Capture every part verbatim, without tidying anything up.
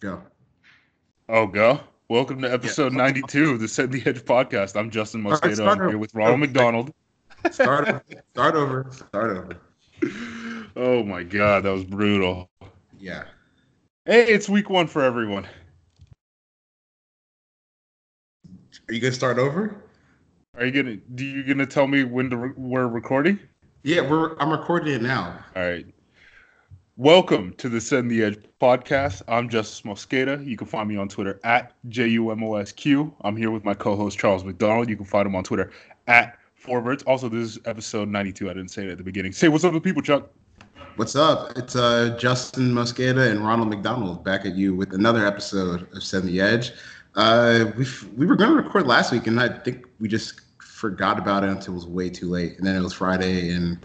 Go. Oh, go. Welcome to episode yeah. ninety-two of the Set the Edge podcast. I'm Justin Mosqueda. Right, I'm here with Ronald McDonald. Start over. Start over. Start over. Oh, my God. That was brutal. Yeah. Hey, it's week one for everyone. Are you going to start over? Are you going to – do you going to tell me when to re- we're recording? Yeah, we're. I'm recording it now. All right. Welcome to the Send the Edge podcast. I'm Justin Mosqueda. You can find me on Twitter at J U M O S Q. I'm here with my co-host, Charles McDonald. You can find him on Twitter at Forwards. Also, this is episode ninety-two. I didn't say it at the beginning. Say what's up to the people, Chuck. What's up? It's uh, Justin Mosqueda and Ronald McDonald back at you with another episode of Send the Edge. Uh, we we were going to record last week, and I think we just – forgot about it until it was way too late, and then it was Friday, and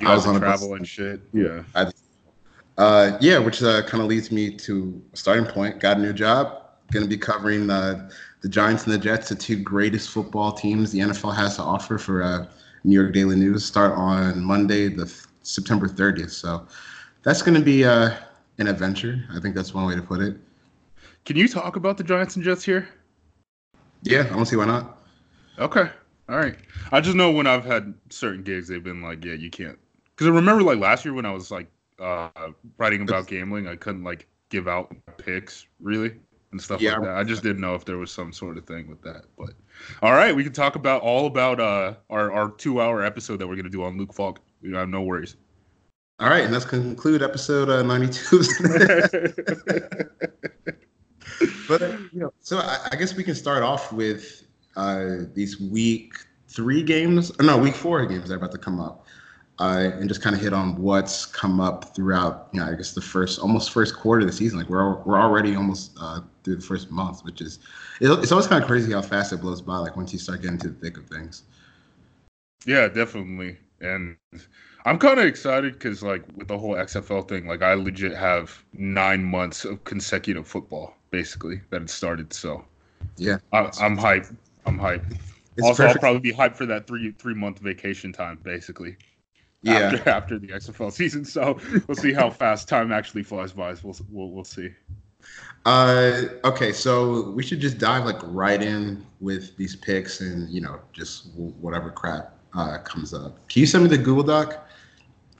you I was on travel and shit. Yeah, I, uh, yeah, which uh, kind of leads me to a starting point. Got a new job. Going to be covering uh, the Giants and the Jets, the two greatest football teams the N F L has to offer. For uh, New York Daily News, start on Monday, the f- September thirtieth. So that's going to be uh, an adventure. I think that's one way to put it. Can you talk about the Giants and Jets here? Yeah, I don't see why not. Okay. All right. I just know when I've had certain gigs, they've been like, yeah, you can't. Because I remember like last year when I was like uh, writing about gambling, I couldn't like give out picks really and stuff yeah, like that. I just didn't know if there was some sort of thing with that. But all right, we can talk about all about uh, our, our two hour episode that we're going to do on Luke Falk. You know, I have no worries. All right. And that's conclude episode uh, ninety-two. But, you know, so I, I guess we can start off with. Uh, these week three games, or no, week four games that are about to come up, uh, and just kind of hit on what's come up throughout, you know, I guess the first, almost first quarter of the season. Like we're we're already almost uh, through the first month, which is, it, it's always kind of crazy how fast it blows by, like once you start getting to the thick of things. Yeah, definitely. And I'm kind of excited because like with the whole X F L thing, like I legit have nine months of consecutive football, basically, that it started. So yeah, I, I'm hyped. I'm hyped. It's also, perfect. I'll probably be hyped for that three three month vacation time, basically. Yeah. After, after the X F L season, so we'll see how fast time actually flies by. We'll we'll, we'll see. Uh, okay, so we should just dive like right in with these picks and you know just whatever crap uh, comes up. Can you send me the Google Doc?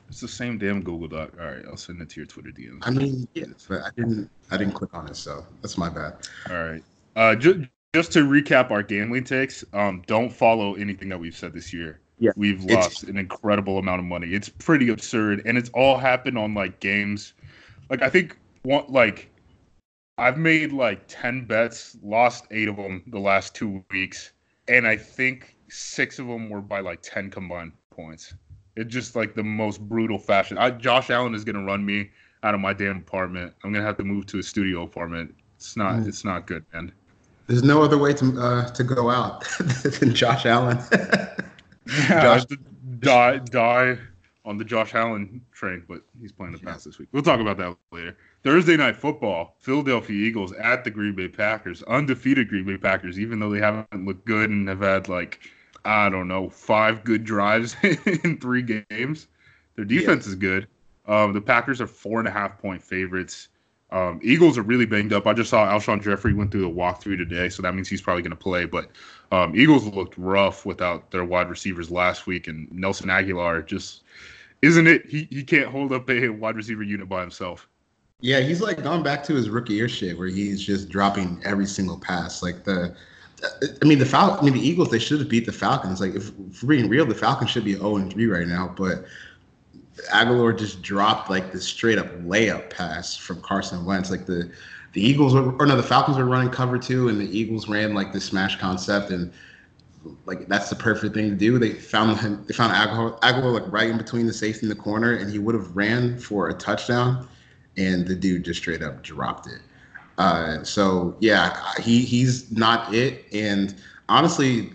It's the same damn Google Doc. All right, I'll send it to your Twitter D M. I mean, yeah, but I didn't I didn't click on it, so that's my bad. All right. Uh, just. Just to recap our gambling takes, um, don't follow anything that we've said this year. Yeah. We've lost it's, an incredible amount of money. It's pretty absurd, and it's all happened on, like, games. Like, I think, one, like, I've made, like, ten bets, lost eight of them the last two weeks, and I think six of them were by, like, ten combined points. It's just, like, the most brutal fashion. I, Josh Allen is going to run me out of my damn apartment. I'm going to have to move to a studio apartment. It's not, mm. it's not good, man. There's no other way to uh, to go out than Josh Allen. Josh die die on the Josh Allen train, but he's playing the Pats yeah. this week. We'll talk about that later. Thursday night football: Philadelphia Eagles at the Green Bay Packers. Undefeated Green Bay Packers, even though they haven't looked good and have had like I don't know five good drives in three games. Their defense yeah. is good. Um, the Packers are four and a half point favorites. Um, Eagles are really banged up. I just saw Alshon Jeffrey went through the walkthrough today, so that means he's probably going to play. But um, Eagles looked rough without their wide receivers last week, and Nelson Aguilar just isn't it. He he can't hold up a wide receiver unit by himself. Yeah, he's like gone back to his rookie year shit, where he's just dropping every single pass. Like the, I mean the Fal- I mean the Eagles, they should have beat the Falcons. Like if, if we're being real, the Falcons should be oh and three right now, but. Aguilar just dropped like this straight up layup pass from Carson Wentz. Like the, the Eagles were, or no, the Falcons were running cover two, and the Eagles ran like this smash concept, and like that's the perfect thing to do. They found him, they found Aguilar, Aguilar like right in between the safety and the corner, and he would have ran for a touchdown, and the dude just straight up dropped it. Uh, so yeah, he he's not it, and honestly,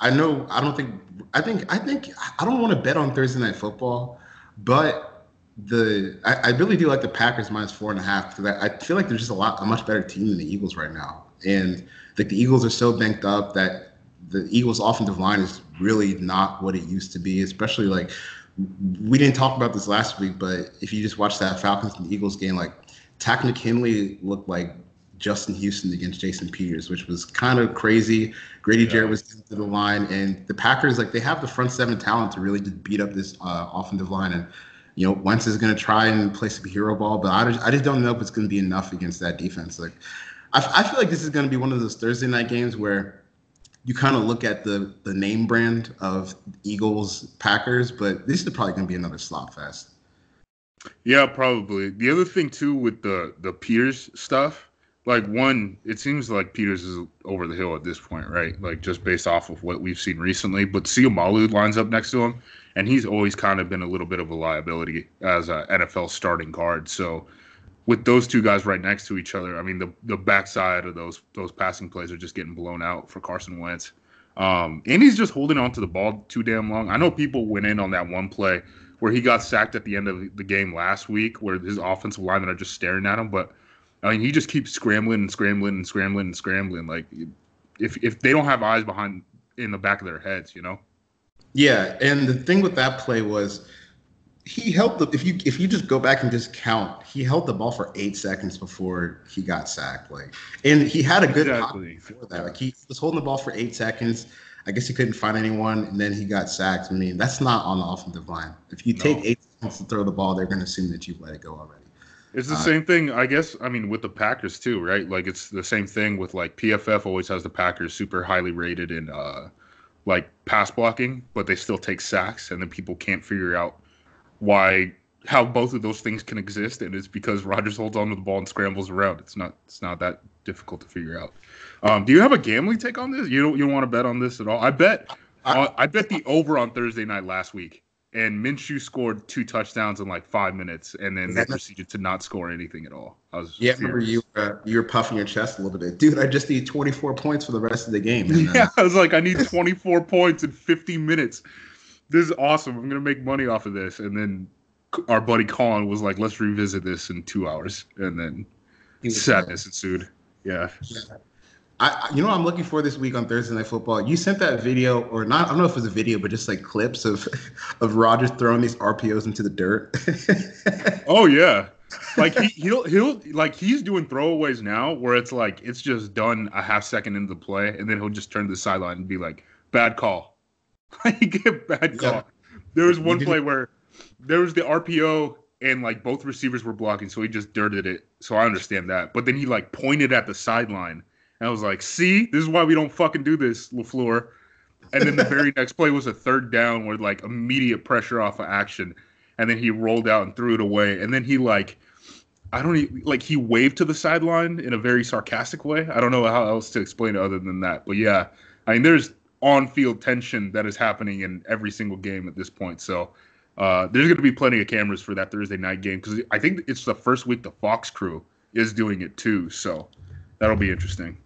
I know I don't think I think I think I don't want to bet on Thursday Night Football. But the I, I really do like the Packers minus four and a half because I, I feel like they're just a lot a much better team than the Eagles right now, and like the Eagles are so banked up that the Eagles' offensive line is really not what it used to be, especially like we didn't talk about this last week, but if you just watch that Falcons and Eagles game, like Tack McKinley looked like Justin Houston against Jason Peters, which was kind of crazy. Grady yeah. Jarrett was to the line, and the Packers, like, they have the front seven talent to really just beat up this uh, offensive line. And, you know, Wentz is going to try and play some hero ball, but I just, I just don't know if it's going to be enough against that defense. Like, I, I feel like this is going to be one of those Thursday night games where you kind of look at the, the name brand of Eagles, Packers, but this is probably going to be another slop fest. Yeah, probably. The other thing, too, with the, the Peters stuff, like, one, it seems like Peters is over the hill at this point, right? Like, just based off of what we've seen recently. But Siamalu lines up next to him, and he's always kind of been a little bit of a liability as an N F L starting guard. So with those two guys right next to each other, I mean, the the backside of those those passing plays are just getting blown out for Carson Wentz. Um, and he's just holding on to the ball too damn long. I know people went in on that one play where he got sacked at the end of the game last week where his offensive linemen are just staring at him, but I mean, he just keeps scrambling and scrambling and scrambling and scrambling. Like, if if they don't have eyes behind in the back of their heads, you know? Yeah, and the thing with that play was he held the if you if you just go back and just count, he held the ball for eight seconds before he got sacked. Like, and he had a good exactly. pocket before that. Like, he was holding the ball for eight seconds. I guess he couldn't find anyone, and then he got sacked. I mean, that's not on the offensive line. If you no. take eight seconds to throw the ball, they're going to assume that you've let it go already. It's the uh, same thing, I guess, I mean, with the Packers, too, right? Like, it's the same thing with, like, P F F always has the Packers super highly rated in, uh, like, pass blocking, but they still take sacks, and then people can't figure out why, how both of those things can exist, and it's because Rodgers holds on to the ball and scrambles around. It's not it's not that difficult to figure out. Um, do you have a gambling take on this? You don't, you don't want to bet on this at all? I bet I, uh, I bet the over on Thursday night last week. And Minshew scored two touchdowns in like five minutes, and then they proceeded to not score anything at all. I was yeah, I remember you uh, you were puffing your chest a little bit. Dude, I just need twenty-four points for the rest of the game. And, uh, yeah, I was like, I need twenty-four points in fifty minutes. This is awesome. I'm going to make money off of this. And then our buddy Colin was like, let's revisit this in two hours. And then sadness ensued. Yeah. yeah. I, you know what I'm looking for this week on Thursday Night Football? You sent that video, or not, I don't know if it was a video, but just like clips of, of Rodgers throwing these R P Os into the dirt. Oh, yeah. Like, he, he'll, he'll, like, he's doing throwaways now where it's like, it's just done a half second into the play, and then he'll just turn to the sideline and be like, bad call. Like, bad call. Yeah. There was one play where there was the R P O, and like both receivers were blocking, so he just dirted it. So I understand that. But then he like pointed at the sideline. And I was like, see, this is why we don't fucking do this, LaFleur. And then the very next play was a third down where, like, immediate pressure off of action. And then he rolled out and threw it away. And then he, like, I don't even, like, he waved to the sideline in a very sarcastic way. I don't know how else to explain it other than that. But, yeah, I mean, there's on-field tension that is happening in every single game at this point. So uh, there's going to be plenty of cameras for that Thursday night game because I think it's the first week the Fox crew is doing it too. So that'll be interesting.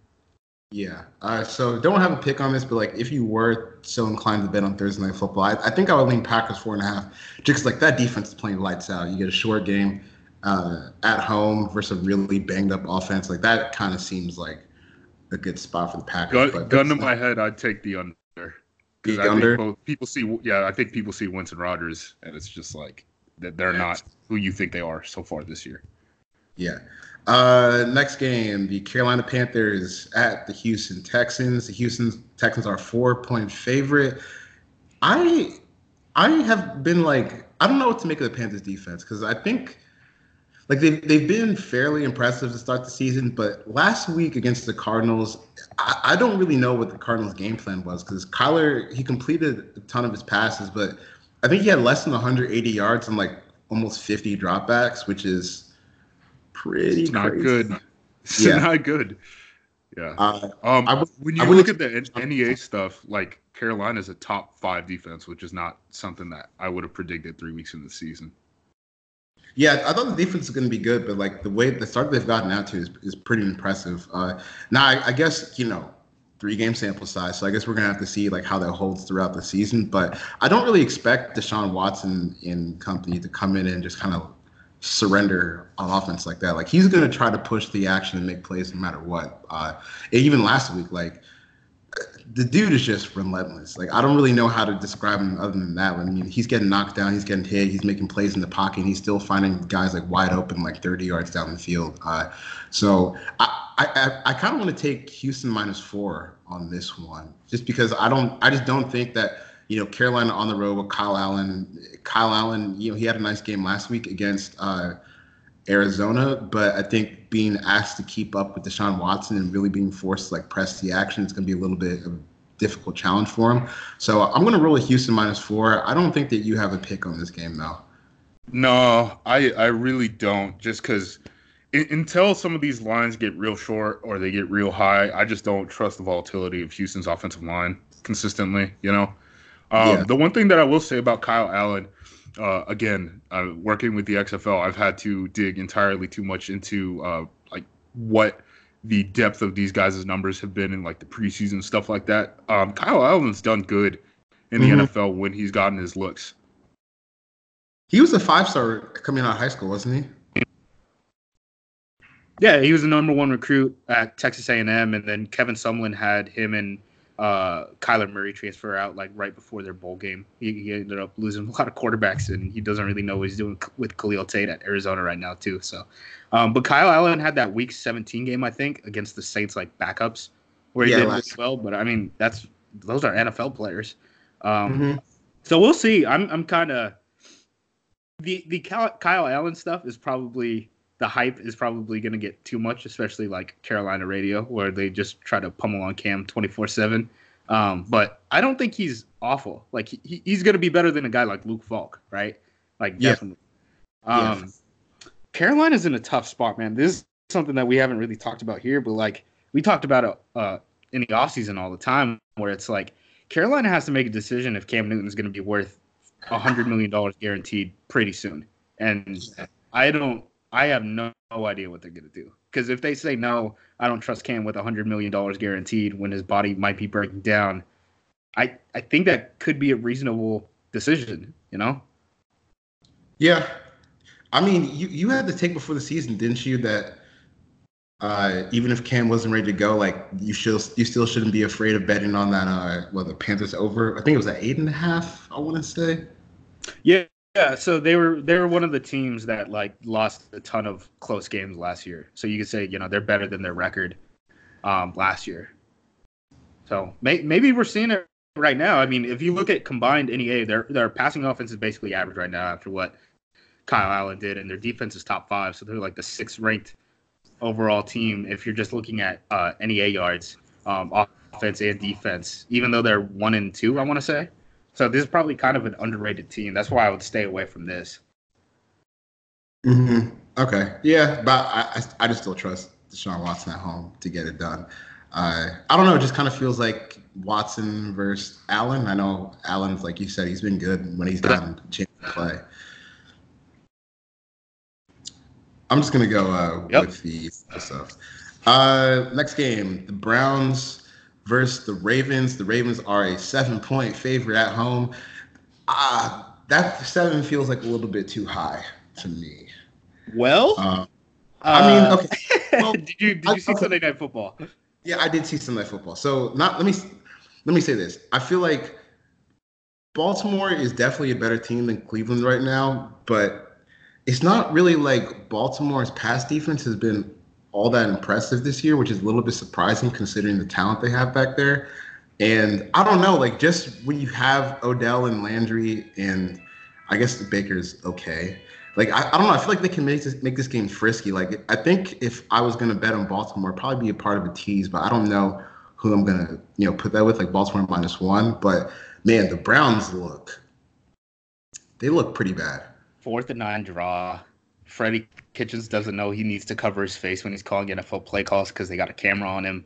Yeah, uh, so don't have a pick on this, but like if you were so inclined to bet on Thursday Night Football, I, I think I would lean Packers four and a half. Just like that defense is playing lights out. You get a short game uh, at home versus a really banged up offense. Like that kind of seems like a good spot for the Packers. Gun, gun to my head, I'd take the under. The I under. Think both people see, yeah, I think people see Wentz and Rodgers, and it's just like that they're not who you think they are so far this year. Yeah. Uh, next game, the Carolina Panthers at the Houston Texans. The Houston Texans are four-point favorite. I I have been like, I don't know what to make of the Panthers defense because I think like they've, they've been fairly impressive to start the season, but last week against the Cardinals, I, I don't really know what the Cardinals' game plan was because Kyler, he completed a ton of his passes, but I think he had less than one hundred eighty yards and like almost fifty dropbacks, which is pretty it's not crazy. good. It's yeah. not good. Yeah. Uh, um, I would, when you I would look at the N E A stuff, like Carolina's a top five defense, which is not something that I would have predicted three weeks into the season. Yeah, I thought the defense was going to be good, but like the way the start they've gotten out to is, is pretty impressive. Uh, now, I, I guess, you know, three game sample size, so I guess we're going to have to see like how that holds throughout the season. But I don't really expect Deshaun Watson and company to come in and just kind of surrender on offense like that. Like he's going to try to push the action and make plays no matter what. Uh, even last week, like the dude is just relentless. Like, I don't really know how to describe him other than that. I mean, he's getting knocked down, he's getting hit, he's making plays in the pocket, and he's still finding guys like wide open, like thirty yards down the field. Uh, so I I, I, I kind of want to take Houston minus four on this one, just because I don't, I just don't think that, you know, Carolina on the road with Kyle Allen. Kyle Allen, you know, he had a nice game last week against uh, Arizona, but I think being asked to keep up with Deshaun Watson and really being forced to, like, press the action, it's going to be a little bit of a difficult challenge for him. So I'm going to roll a Houston minus four. I don't think that you have a pick on this game, though. No, I, I really don't, just because until some of these lines get real short or they get real high, I just don't trust the volatility of Houston's offensive line consistently, you know? Um, yeah. The one thing that I will say about Kyle Allen, uh, again, uh, working with the X F L, I've had to dig entirely too much into uh, like what the depth of these guys' numbers have been in like the preseason, stuff like that. Um, Kyle Allen's done good in the mm-hmm. N F L when he's gotten his looks. He was a five-star coming out of high school, wasn't he? Yeah, he was the number one recruit at Texas A and M, and then Kevin Sumlin had him in Uh, Kyler Murray transfer out like right before their bowl game. He, he ended up losing a lot of quarterbacks, and he doesn't really know what he's doing with Khalil Tate at Arizona right now too. So, um, but Kyle Allen had that Week seventeen game, I think, against the Saints, like backups, where he yeah, did really well. But I mean, that's those are N F L players. Um, mm-hmm. So we'll see. I'm I'm kind of the the Kyle Allen stuff is probably. The hype is probably going to get too much, especially like Carolina radio, where they just try to pummel on Cam twenty-four seven. Um, but I don't think he's awful. Like he, he's going to be better than a guy like Luke Falk, right? Like yeah. definitely. Um, yeah. Carolina's in a tough spot, man. This is something that we haven't really talked about here, but like we talked about it uh, in the offseason all the time, where it's like Carolina has to make a decision if Cam Newton is going to be worth one hundred million dollars guaranteed pretty soon. And I don't. I have no, no idea what they're going to do. Because if they say no, I don't trust Cam with one hundred million dollars guaranteed when his body might be breaking down, I, I think that could be a reasonable decision, you know? Yeah. I mean, you, you had the take before the season, didn't you, that uh, even if Cam wasn't ready to go, like you should, you still shouldn't be afraid of betting on that, uh, well, the Panthers over. I think it was at eight and a half, I want to say. Yeah. Yeah, so they were they were one of the teams that like lost a ton of close games last year. So you could say, you know, they're better than their record um, last year. So may, maybe we're seeing it right now. I mean, if you look at combined N E A, their their passing offense is basically average right now after what Kyle Allen did, and their defense is top five. So they're like the sixth ranked overall team if you're just looking at uh, N E A yards, um, offense and defense. Even though they're one and two, I want to say. So this is probably kind of an underrated team. That's why I would stay away from this. Mm-hmm. Okay. Yeah, but I, I just still trust Deshaun Watson at home to get it done. Uh, I don't know. It just kind of feels like Watson versus Allen. I know Allen's, like you said, he's been good when he's gotten a chance to play. I'm just going to go uh, yep. with the stuff. Uh, next game, the Browns versus the Ravens. The Ravens are a seven-point favorite at home. Uh, that seven feels like a little bit too high to me. Well? Um, uh, I mean, okay. Well, did you, did you I, see okay. Sunday Night Football? Yeah, I did see Sunday Night Football. So not let me let me say this. I feel like Baltimore is definitely a better team than Cleveland right now, but it's not really like Baltimore's pass defense has been all that impressive this year, which is a little bit surprising considering the talent they have back there. And I don't know, like just when you have Odell and Landry and I guess the Baker's okay. Like, I, I don't know. I feel like they can make this, make this game frisky. Like, I think if I was going to bet on Baltimore, it'd probably be a part of a tease, but I don't know who I'm going to, you know, put that with, like Baltimore minus one. But man, the Browns look, they look pretty bad. Fourth and nine draw. Freddie Kitchens doesn't know he needs to cover his face when he's calling N F L play calls because they got a camera on him.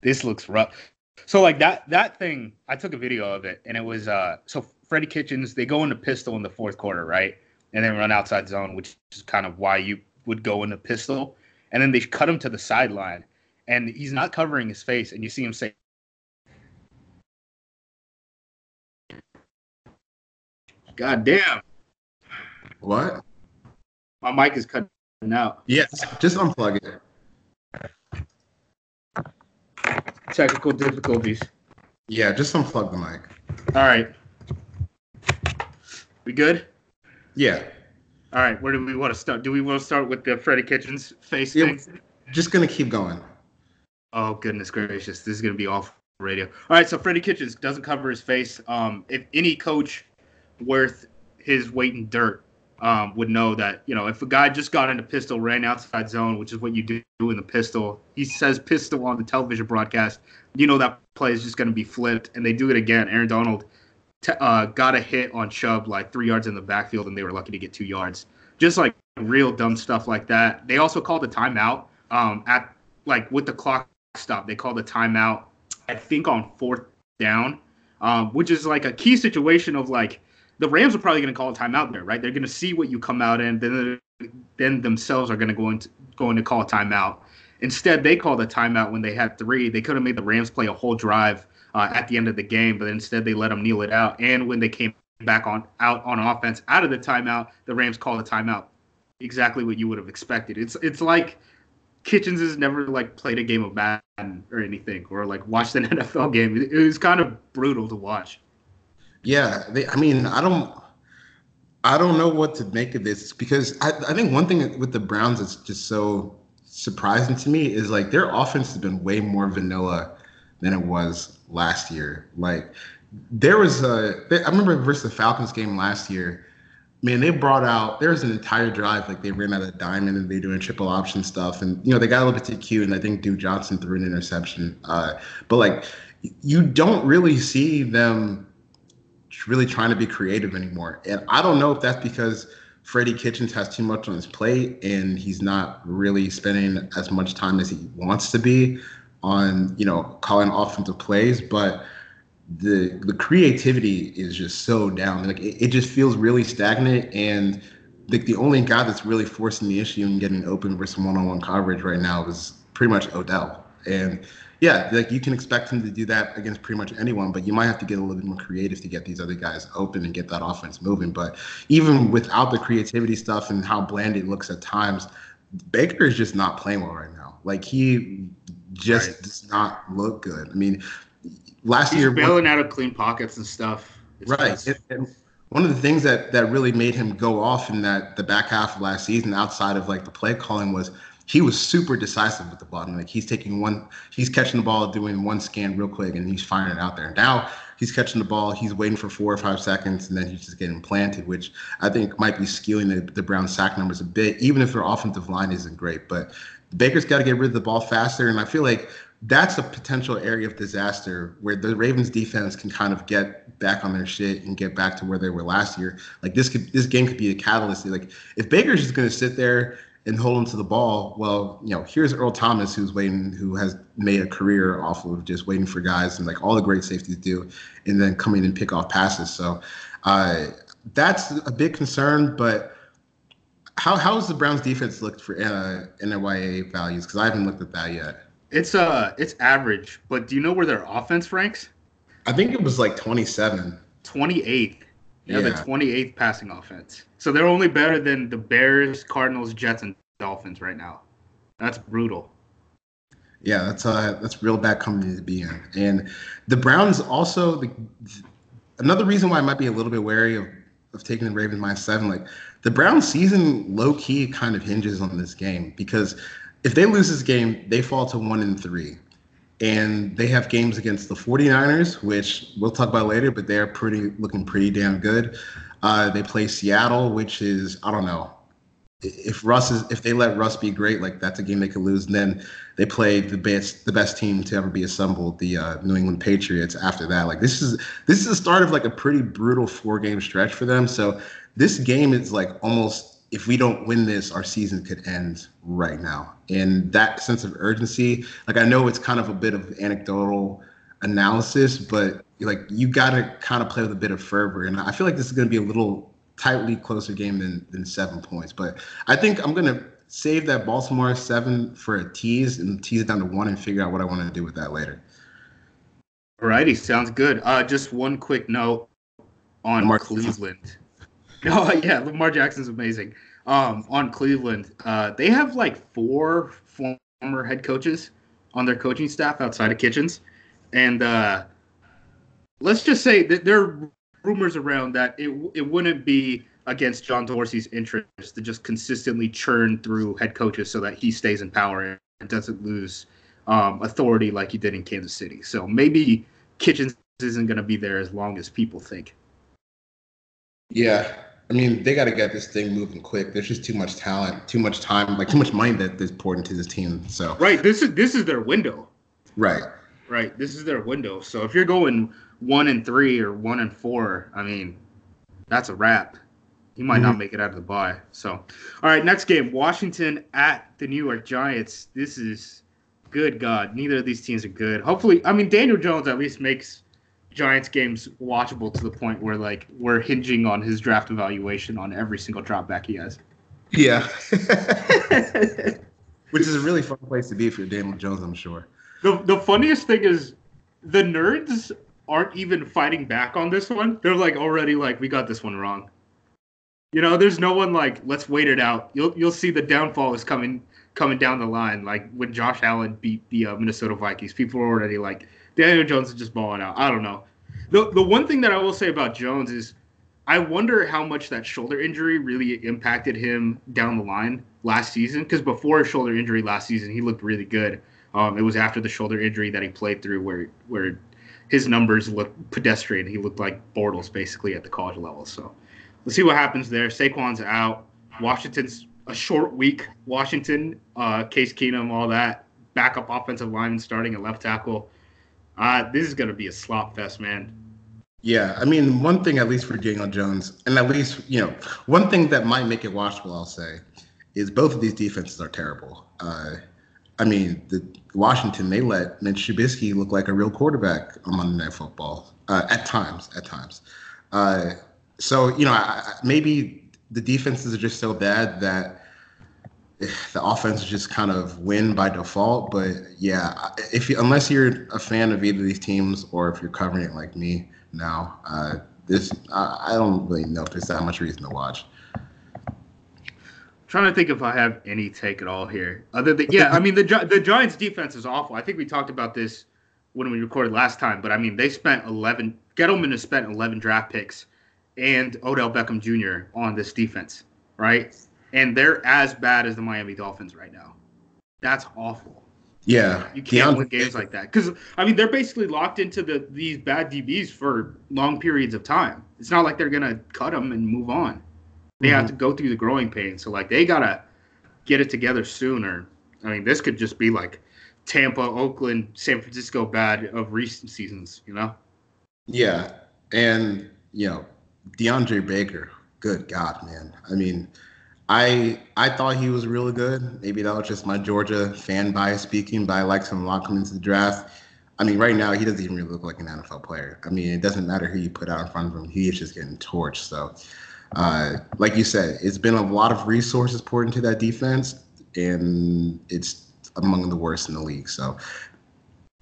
This looks rough. So, like, that that thing, I took a video of it, and it was uh, – so Freddie Kitchens, they go into pistol in the fourth quarter, right? And then run outside zone, which is kind of why you would go into pistol. And then they cut him to the sideline, and he's not covering his face, and you see him say – God damn. What? My mic is cutting out. Yes, just unplug it. Technical difficulties. Yeah, just unplug the mic. All right. We good? Yeah. All right. Where do we want to start? Do we want to start with the Freddie Kitchens face yeah, thing? Just going to keep going. Oh, goodness gracious. This is going to be awful radio. All right. So Freddie Kitchens doesn't cover his face. Um, if any coach worth his weight in dirt um, would know that, you know, if a guy just got into pistol, ran outside zone, which is what you do in the pistol, he says pistol on the television broadcast, you know that play is just going to be flipped, and they do it again. Aaron Donald t- uh, got a hit on Chubb like three yards in the backfield, and they were lucky to get two yards. Just like real dumb stuff like that. They also called a timeout um, at like with the clock stop. They called a timeout, I think, on fourth down, um, which is like a key situation of like the Rams are probably going to call a timeout there, right? They're going to see what you come out in, then then themselves are going to go into going to call a timeout. Instead, they called a timeout when they had three. They could have made the Rams play a whole drive uh, at the end of the game, but instead they let them kneel it out. And when they came back on out on offense out of the timeout, the Rams called a timeout. Exactly what you would have expected. It's it's like Kitchens has never like played a game of Madden or anything, or like watched an N F L game. It, it was kind of brutal to watch. Yeah, they, I mean, I don't. I don't know what to make of this because I, I think one thing with the Browns that's just so surprising to me is like their offense has been way more vanilla than it was last year. Like there was a, I remember versus the Falcons game last year, man, they brought out, there was an entire drive, like they ran out of diamond and they doing triple option stuff. And, you know, they got a little bit too cute and I think Duke Johnson threw an interception. Uh, but like you don't really see them really trying to be creative anymore. And I don't know if that's because Freddie Kitchens has too much on his plate and he's not really spending as much time as he wants to be on, you know, calling offensive plays, but the the creativity is just so down. Like it, it just feels really stagnant, and like the only guy that's really forcing the issue and getting open versus one-on-one coverage right now is pretty much Odell. And yeah, like you can expect him to do that against pretty much anyone, but you might have to get a little bit more creative to get these other guys open and get that offense moving. But even without the creativity stuff and how bland it looks at times, Baker is just not playing well right now. Like he just right. does not look good. I mean, last He's year bailing one, out of clean pockets and stuff. It's right. It, it, one of the things that that really made him go off in that the back half of last season, outside of like the play calling, was he was super decisive with the ball. Like he's taking one, he's catching the ball, doing one scan real quick, and he's firing it out there. Now he's catching the ball, he's waiting for four or five seconds, and then he's just getting planted, which I think might be skewing the, the Browns' sack numbers a bit, even if their offensive line isn't great. But Baker's got to get rid of the ball faster, and I feel like that's a potential area of disaster where the Ravens' defense can kind of get back on their shit and get back to where they were last year. Like this could, this game could be a catalyst. Like if Baker's just going to sit there and hold him to the ball, well, you know, here's Earl Thomas, who's waiting, who has made a career off of just waiting for guys and like all the great safeties do, and then coming and pick off passes. So uh, that's a big concern. But how how has the Browns defense looked for uh, N Y A A values? Because I haven't looked at that yet. It's uh, it's average. But do you know where their offense ranks? I think it was like twenty-seven. twenty-eighth. They're yeah. the twenty-eighth passing offense. So they're only better than the Bears, Cardinals, Jets, and Dolphins right now. That's brutal. Yeah, that's uh, that's real bad company to be in. And the Browns also, the, another reason why I might be a little bit wary of, of taking the Ravens minus seven, like the Browns season low-key kind of hinges on this game, because if they lose this game, they fall to one and three. And they have games against the forty-niners, which we'll talk about later, but they're pretty looking pretty damn good. Uh, they play Seattle, which is, I don't know, if Russ is if they let Russ be great, like that's a game they could lose. And then they play the best the best team to ever be assembled, the uh, New England Patriots. After that, like this is this is the start of like a pretty brutal four game stretch for them. So this game is like almost, if we don't win this, our season could end right now. And that sense of urgency, like I know it's kind of a bit of anecdotal analysis, but like you got to kind of play with a bit of fervor. And I feel like this is going to be a little tightly closer game than, than seven points. But I think I'm going to save that Baltimore seven for a tease and tease it down to one and figure out what I want to do with that later. All righty. Sounds good. Uh, just one quick note on Mark Cleveland. Oh, yeah, Lamar Jackson's amazing. Um, on Cleveland, uh, they have like four former head coaches on their coaching staff outside of Kitchens. And uh, let's just say that there are rumors around that it it wouldn't be against John Dorsey's interest to just consistently churn through head coaches so that he stays in power and doesn't lose um, authority like he did in Kansas City. So maybe Kitchens isn't going to be there as long as people think. Yeah. I mean, they got to get this thing moving quick. There's just too much talent, too much time, like too much money that is poured into this team. So right, this is this is their window. Right, right. This is their window. So if you're going one and three or one and four, I mean, that's a wrap. You might mm-hmm. not make it out of the bye. So, all right, next game: Washington at the New York Giants. This is good. God, neither of these teams are good. Hopefully, I mean, Daniel Jones at least makes Giants games watchable to the point where, like, we're hinging on his draft evaluation on every single drop back he has. Yeah. Which is a really fun place to be if you're Daniel Jones, I'm sure. The the funniest thing is the nerds aren't even fighting back on this one. They're, like, already like, we got this one wrong. You know, there's no one like, let's wait it out. You'll you'll see the downfall is coming coming down the line. Like, when Josh Allen beat the uh, Minnesota Vikings, people were already like, Daniel Jones is just balling out. I don't know. The the one thing that I will say about Jones is I wonder how much that shoulder injury really impacted him down the line last season. Because before his shoulder injury last season, he looked really good. Um, it was after the shoulder injury that he played through where where his numbers looked pedestrian. He looked like Bortles, basically, at the college level. So let's see what happens there. Saquon's out. Washington's a short week. Washington, uh, Case Keenum, all that. Backup offensive lineman starting at left tackle. Uh, this is going to be a slop fest, man. Yeah, I mean, one thing at least for Daniel Jones, and at least, you know, one thing that might make it watchable, I'll say, is both of these defenses are terrible. Uh, I mean, the Washington, they let Mitch Trubisky look like a real quarterback on Monday Night Football, uh, at times, at times. Uh, so, you know, I, maybe the defenses are just so bad that the offense just kind of win by default, but yeah, if you, unless you're a fan of either of these teams or if you're covering it like me now, uh, this I, I don't really know if there's that much reason to watch. I'm trying to think if I have any take at all here. Other than yeah, I mean the the Giants' defense is awful. I think we talked about this when we recorded last time, but I mean they spent eleven. Gettleman has spent eleven draft picks and Odell Beckham Junior on this defense, right? And they're as bad as the Miami Dolphins right now. That's awful. Yeah. You can't win games like that. Because, I mean, they're basically locked into the these bad D Bs for long periods of time. It's not like they're going to cut them and move on. They mm-hmm. have to go through the growing pain. So, like, they got to get it together sooner. I mean, this could just be, like, Tampa, Oakland, San Francisco bad of recent seasons, you know? Yeah. And, you know, DeAndre Baker. Good God, man. I mean... I I thought he was really good. Maybe that was just my Georgia fan bias speaking, but I liked him a lot coming into the draft. I mean, right now, he doesn't even really look like an N F L player. I mean, it doesn't matter who you put out in front of him. He is just getting torched. So, uh, like you said, it's been a lot of resources poured into that defense, and it's among the worst in the league. So,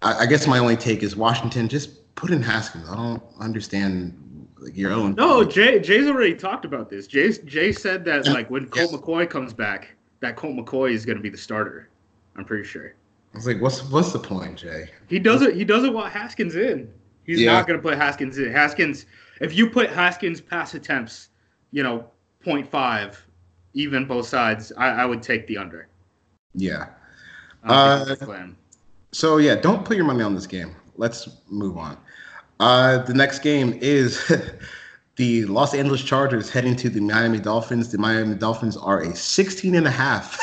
I, I guess my only take is Washington, just put in Haskins. I don't understand like your own. No, Jay. Jay's already talked about this. Jay. Jay said that like when Colt yes. McCoy comes back, that Colt McCoy is going to be the starter. I'm pretty sure. I was like, what's what's the point, Jay? He doesn't. He doesn't want Haskins in. He's yeah. not going to put Haskins in. Haskins. If you put Haskins pass attempts, you know, point five, even both sides, I, I would take the under. Yeah. Uh, so yeah, don't put your money on this game. Let's move on. Uh, the next game is the Los Angeles Chargers heading to the Miami Dolphins. The Miami Dolphins are a sixteen and a half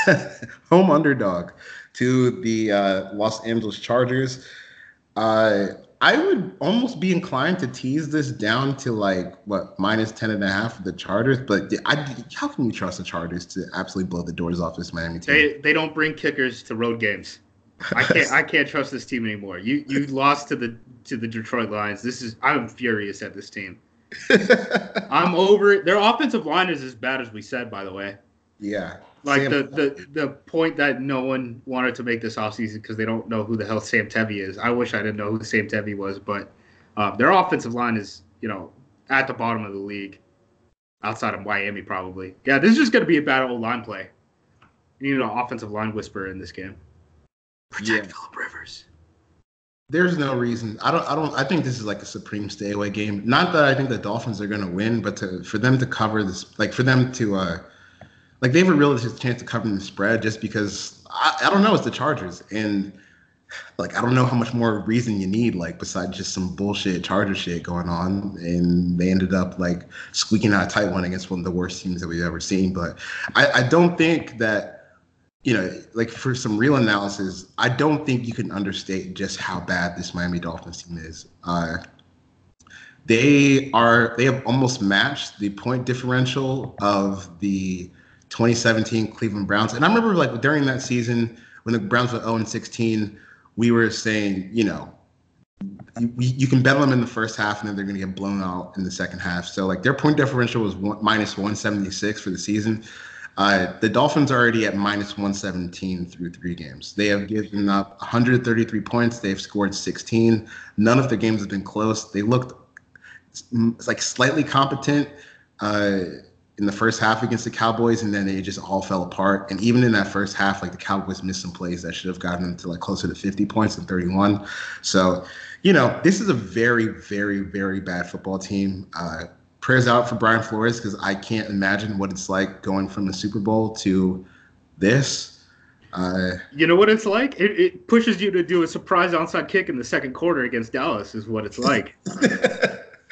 home underdog to the uh, Los Angeles Chargers. Uh, I would almost be inclined to tease this down to like, what, minus ten and a half for the Chargers. But I, how can you trust the Chargers to absolutely blow the doors off this Miami team? They, they don't bring kickers to road games. I can't. I can't trust this team anymore. You you lost to the to the Detroit Lions. This is. I'm furious at this team. I'm over it. Their offensive line is as bad as we said. By the way. Yeah. Like Sam, the, the the point that no one wanted to make this offseason because they don't know who the hell Sam Tevi is. I wish I didn't know who Sam Tevi was, but uh, their offensive line is you know at the bottom of the league, outside of Miami probably. Yeah, this is just going to be a battle of line play. You need an offensive line whisperer in this game. Protect yeah. Philip Rivers. There's no reason. I don't. I don't. I think this is like a supreme stay away game. Not that I think the Dolphins are going to win, but to for them to cover this, like for them to, uh, like they have a realistic chance of covering the spread, just because I, I don't know. It's the Chargers, and like I don't know how much more reason you need, like besides just some bullshit Charger shit going on, and they ended up like squeaking out a tight one against one of the worst teams that we've ever seen. But I, I don't think that. You know, like for some real analysis, I don't think you can understate just how bad this Miami Dolphins team is. Uh, they are, they have almost matched the point differential of the twenty seventeen Cleveland Browns. And I remember like during that season when the Browns were oh and sixteen, we were saying, you know, you, you can bet them in the first half and then they're going to get blown out in the second half. So like their point differential was one, minus one seventy-six for the season. Uh, the Dolphins are already at minus one seventeen through three games. They have given up one hundred thirty-three points. They've scored sixteen. None of their games have been close. They looked like slightly competent uh, in the first half against the Cowboys, and then they just all fell apart. And even in that first half, like the Cowboys missed some plays that should have gotten them to like closer to fifty points than thirty-one. So, you know, this is a very, very, very bad football team. Uh, Prayers out for Brian Flores, because I can't imagine what it's like going from the Super Bowl to this. Uh, you know what it's like? It, it pushes you to do a surprise onside kick in the second quarter against Dallas is what it's like.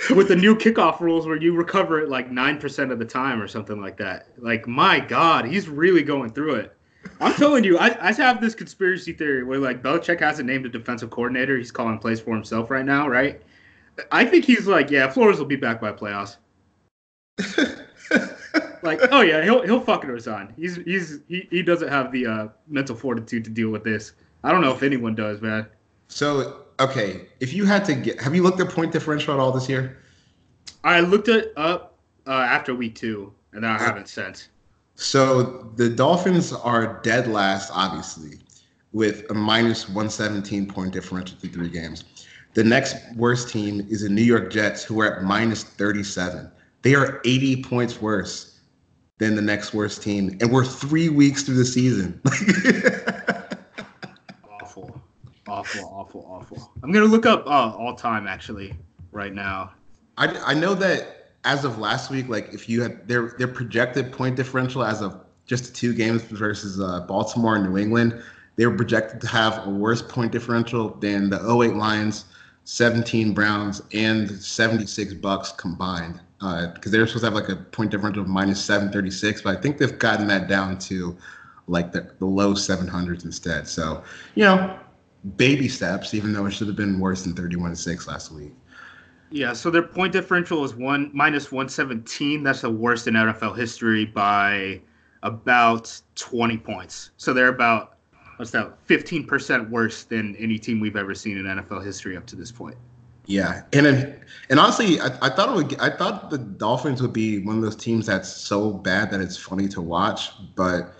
With the new kickoff rules where you recover it like nine percent of the time or something like that. Like, my God, he's really going through it. I'm telling you, I, I have this conspiracy theory where, like, Belichick hasn't named a defensive coordinator. He's calling plays for himself right now, right? I think he's like, yeah, Flores will be back by playoffs. Like, oh yeah, he'll he'll fucking resign. He's he's he, he doesn't have the uh, mental fortitude to deal with this. I don't know if anyone does, man. So okay, if you had to get, have you looked at point differential at all this year? I looked it up uh, after week two, and I haven't since. So the Dolphins are dead last, obviously, with a minus one seventeen point differential through three games. The next worst team is the New York Jets, who are at minus thirty-seven. They are eighty points worse than the next worst team, and we're three weeks through the season. Awful, awful, awful, awful. I'm gonna look up uh, all time actually right now. I, I know that as of last week, like if you had their their projected point differential as of just two games versus uh, Baltimore and New England, they were projected to have a worse point differential than the oh eight Lions, seventeen Browns, and seventy-six Bucks combined, because uh, they're supposed to have like a point differential of minus seven thirty-six, but I think they've gotten that down to like the, the low seven hundreds instead. So, you know, baby steps, even though it should have been worse than thirty-one six last week. Yeah, so their point differential is one minus one seventeen. That's the worst in N F L history by about twenty points. So they're about, what's that, fifteen percent worse than any team we've ever seen in N F L history up to this point. Yeah, and then, and honestly, I, I thought it would. I thought the Dolphins would be one of those teams that's so bad that it's funny to watch, but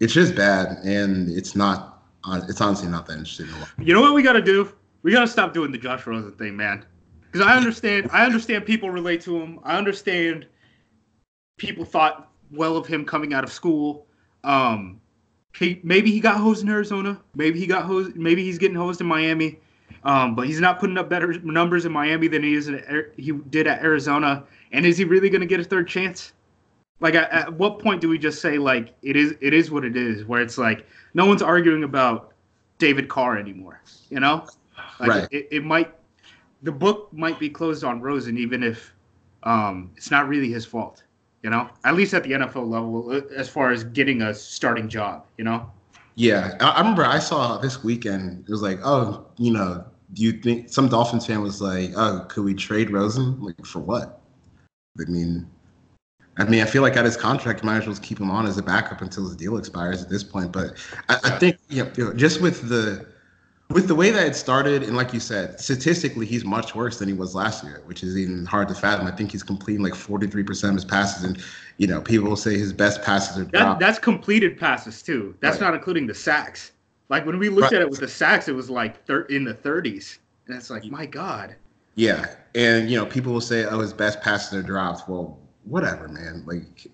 it's just bad, and it's not. It's honestly not that interesting to watch. You know what we got to do? We got to stop doing the Josh Rosen thing, man. Because I understand. I understand people relate to him. I understand people thought well of him coming out of school. Um, he, maybe he got hosed in Arizona. Maybe he got hosed. Maybe he's getting hosed in Miami. Um, but he's not putting up better numbers in Miami than he is in, he did at Arizona. And is he really going to get a third chance? Like, at, at what point do we just say, like, it is it is what it is, where it's like no one's arguing about David Carr anymore, you know? Like, right. It, it might – the book might be closed on Rosen even if um, it's not really his fault, you know? At least at the N F L level as far as getting a starting job, you know? Yeah, I remember I saw this weekend, it was like, oh, you know, do you think some Dolphins fan was like, oh, could we trade Rosen? Like, for what? I mean, I mean, I feel like at his contract, might as well keep him on as a backup until his deal expires at this point. But I, I think, you know, just with the with the way that it started, and like you said, statistically, he's much worse than he was last year, which is even hard to fathom. I think he's completing like forty-three percent of his passes, and you know, people will say his best passes are dropped. That, that's completed passes, too. That's right. Not including the sacks. Like, when we looked right. at it with the sacks, it was, like, thir- in the thirties. And it's like, my God. Yeah. And, you know, people will say, oh, his best passes are dropped. Well, whatever, man. Like,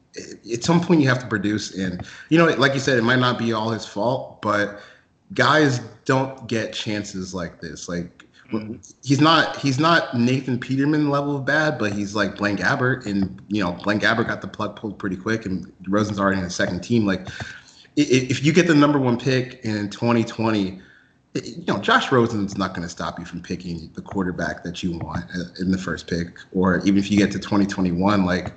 at some point you have to produce. And, you know, like you said, it might not be all his fault, but guys don't get chances like this. Like, Mm. He's not he's not Nathan Peterman level of bad, but he's like Blaine Gabbert, and you know Blaine Gabbert got the plug pulled pretty quick, and Rosen's already in the second team. Like, if you get the number one pick in twenty twenty, you know Josh Rosen's not going to stop you from picking the quarterback that you want in the first pick, or even if you get to twenty twenty-one, like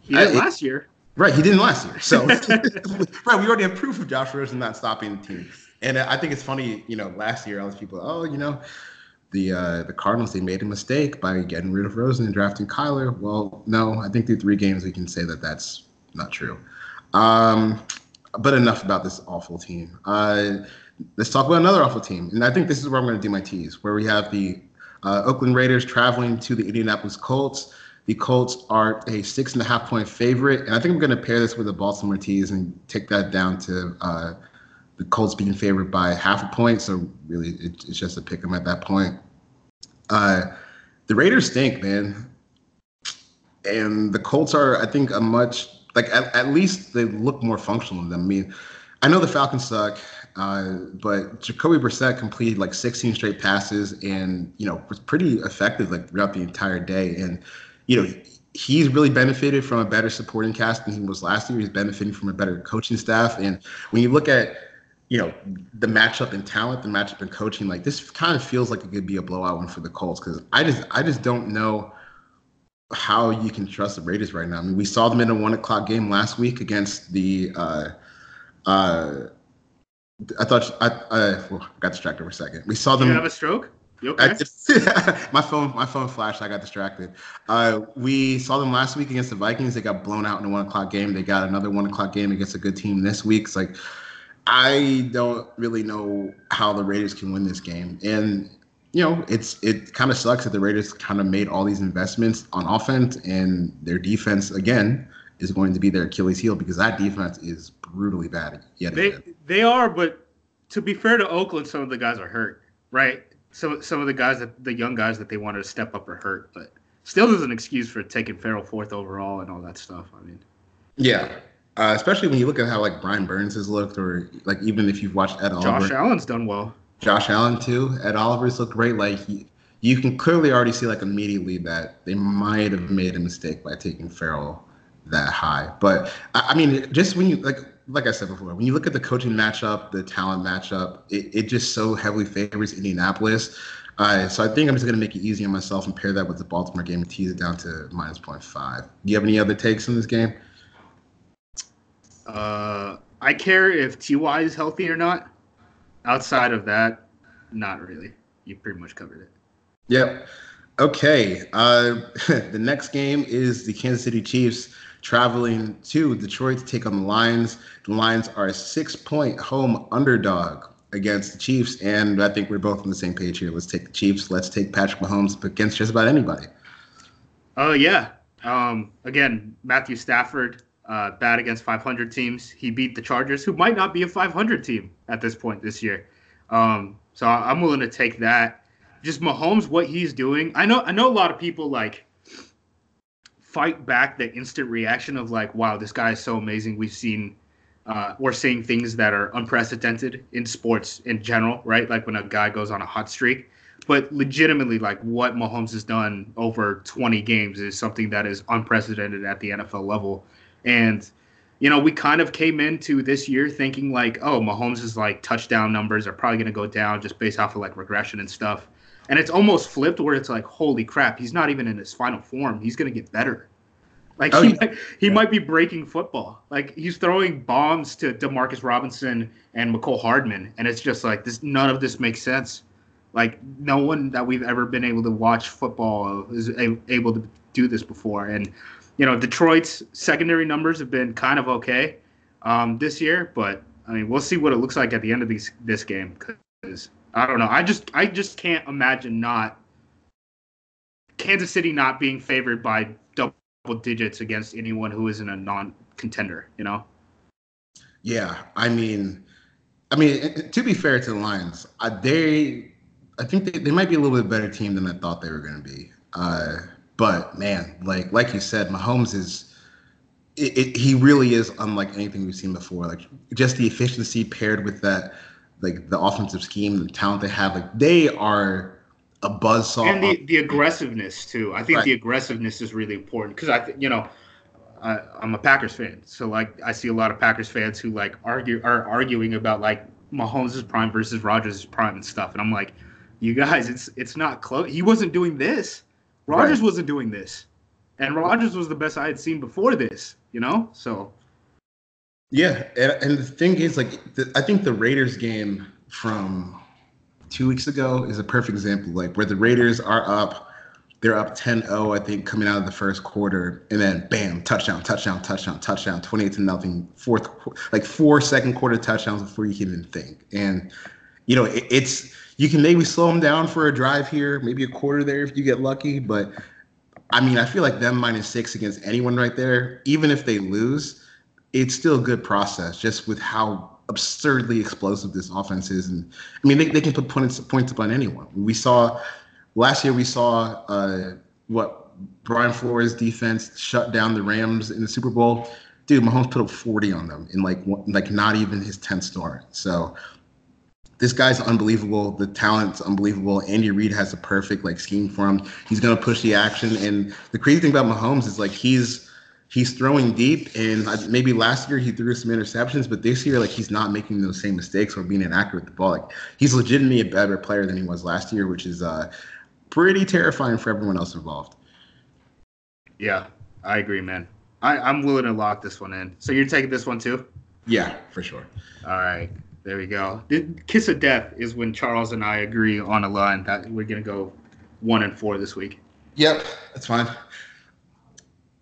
he did I, last year. Right, he didn't last year. So, right, we already have proof of Josh Rosen not stopping the team. And I think it's funny, you know, last year all these people, oh, you know, the uh, the Cardinals, they made a mistake by getting rid of Rosen and drafting Kyler. Well, no, I think through three games we can say that that's not true. Um, but enough about this awful team. Uh, let's talk about another awful team. And I think this is where I'm going to do my tease, where we have the uh, Oakland Raiders traveling to the Indianapolis Colts. The Colts are a six and a half point favorite, and I think I'm going to pair this with the Baltimore tease and take that down to uh, the Colts being favored by half a point. So really, it, it's just a pick 'em at that point. Uh, the Raiders stink, man, and the Colts are, I think, a much like at, at least they look more functional than them. I mean, I know the Falcons suck, uh, but Jacoby Brissett completed like sixteen straight passes, and you know was pretty effective like throughout the entire day, and. You know, he's really benefited from a better supporting cast than he was last year. He's benefiting from a better coaching staff. And when you look at, you know, the matchup in talent, the matchup in coaching, like this kind of feels like it could be a blowout one for the Colts because I just I just don't know how you can trust the Raiders right now. I mean, we saw them in a one o'clock game last week against the uh, uh, I thought I, I well, got distracted for a second. We saw them. Did you have a stroke? You okay? my phone, my phone flashed. I got distracted. Uh, we saw them last week against the Vikings. They got blown out in a one o'clock game. They got another one o'clock game against a good team this week. It's like I don't really know how the Raiders can win this game. And you know, it's it kind of sucks that the Raiders kind of made all these investments on offense, and their defense again is going to be their Achilles heel because that defense is brutally bad. Yet they again. they are, but to be fair to Oakland, some of the guys are hurt, right? Some some of the guys that the young guys that they wanted to step up are hurt, but still there's an excuse for taking Farrell fourth overall and all that stuff. I mean, yeah, uh, especially when you look at how like Brian Burns has looked, or like even if you've watched Ed Oliver, Josh Allen's done well. Josh Allen too. Ed Oliver's looked great. Like he, you can clearly already see like immediately that they might have made a mistake by taking Farrell that high. But I, I mean, just when you like. Like I said before, when you look at the coaching matchup, the talent matchup, it, it just so heavily favors Indianapolis. Uh, so I think I'm just going to make it easy on myself and pair that with the Baltimore game and tease it down to minus zero point five. Do you have any other takes on this game? Uh, I care if T Y is healthy or not. Outside of that, not really. You pretty much covered it. Yep. Okay. Uh, the next game is the Kansas City Chiefs traveling to Detroit to take on the Lions. The Lions are a six-point home underdog against the Chiefs, and I think we're both on the same page here. Let's take the Chiefs. Let's take Patrick Mahomes against just about anybody. Oh, yeah. Um, again, Matthew Stafford, uh, bad against five hundred teams. He beat the Chargers, who might not be a five hundred team at this point this year. Um, so I'm willing to take that. Just Mahomes, what he's doing. I know. I know a lot of people, like, fight back the instant reaction of like, wow, this guy is so amazing. We've seen, uh, we're seeing things that are unprecedented in sports in general, right? Like when a guy goes on a hot streak, but legitimately like what Mahomes has done over twenty games is something that is unprecedented at the N F L level. And, you know, we kind of came into this year thinking like, oh, Mahomes' like touchdown numbers are probably going to go down just based off of like regression and stuff. And it's almost flipped where it's like, holy crap, he's not even in his final form. He's going to get better. Like, oh, he, yeah. might, he yeah. might be breaking football. Like, he's throwing bombs to DeMarcus Robinson and McCole Hardman. And it's just like, this. None of this makes sense. Like, no one that we've ever been able to watch football is a, able to do this before. And, you know, Detroit's secondary numbers have been kind of okay um, this year. But, I mean, we'll see what it looks like at the end of these, this game because – I don't know. I just I just can't imagine not Kansas City not being favored by double digits against anyone who isn't a non-contender, you know? Yeah, I mean, I mean to be fair to the Lions, I, they I think they, they might be a little bit better team than I thought they were going to be. Uh, but man, like like you said, Mahomes is. It, it, he really is unlike anything we've seen before. Like just the efficiency paired with that. Like the offensive scheme, the talent they have, like they are a buzzsaw. And the, the aggressiveness, too. I think right. the aggressiveness is really important because, I, you know, I, I'm a Packers fan. So, like, I see a lot of Packers fans who, like, argue are arguing about, like, Mahomes is prime versus Rodgers is prime and stuff. And I'm like, you guys, it's it's not close. He wasn't doing this. Rodgers right. wasn't doing this. And Rodgers was the best I had seen before this, you know? So. Yeah, and, and the thing is, like, the, I think the Raiders game from two weeks ago is a perfect example, like, where the Raiders are up. They're up ten oh, I think, coming out of the first quarter. And then, bam, touchdown, touchdown, touchdown, touchdown, twenty-eight to nothing, fourth, like, four second quarter touchdowns before you can even think. And, you know, it, it's – you can maybe slow them down for a drive here, maybe a quarter there if you get lucky, but – I mean, I feel like them minus six against anyone right there, even if they lose, it's still a good process just with how absurdly explosive this offense is. And I mean, they, they can put points, points up on anyone. We saw last year, we saw uh, what Brian Flores' defense shut down the Rams in the Super Bowl. Dude, Mahomes put up forty on them in like like not even his tenth start. So this guy's unbelievable. The talent's unbelievable. Andy Reid has a perfect like scheme for him. He's gonna push the action. And the crazy thing about Mahomes is like he's he's throwing deep. And maybe last year he threw some interceptions, but this year like he's not making those same mistakes or being inaccurate with the ball. Like he's legitimately a better player than he was last year, which is uh, pretty terrifying for everyone else involved. Yeah, I agree, man. I, I'm willing to lock this one in. So you're taking this one too? Yeah, for sure. All right. There we go. The kiss of death is when Charles and I agree on a line that we're going to go one and four this week. Yep, that's fine.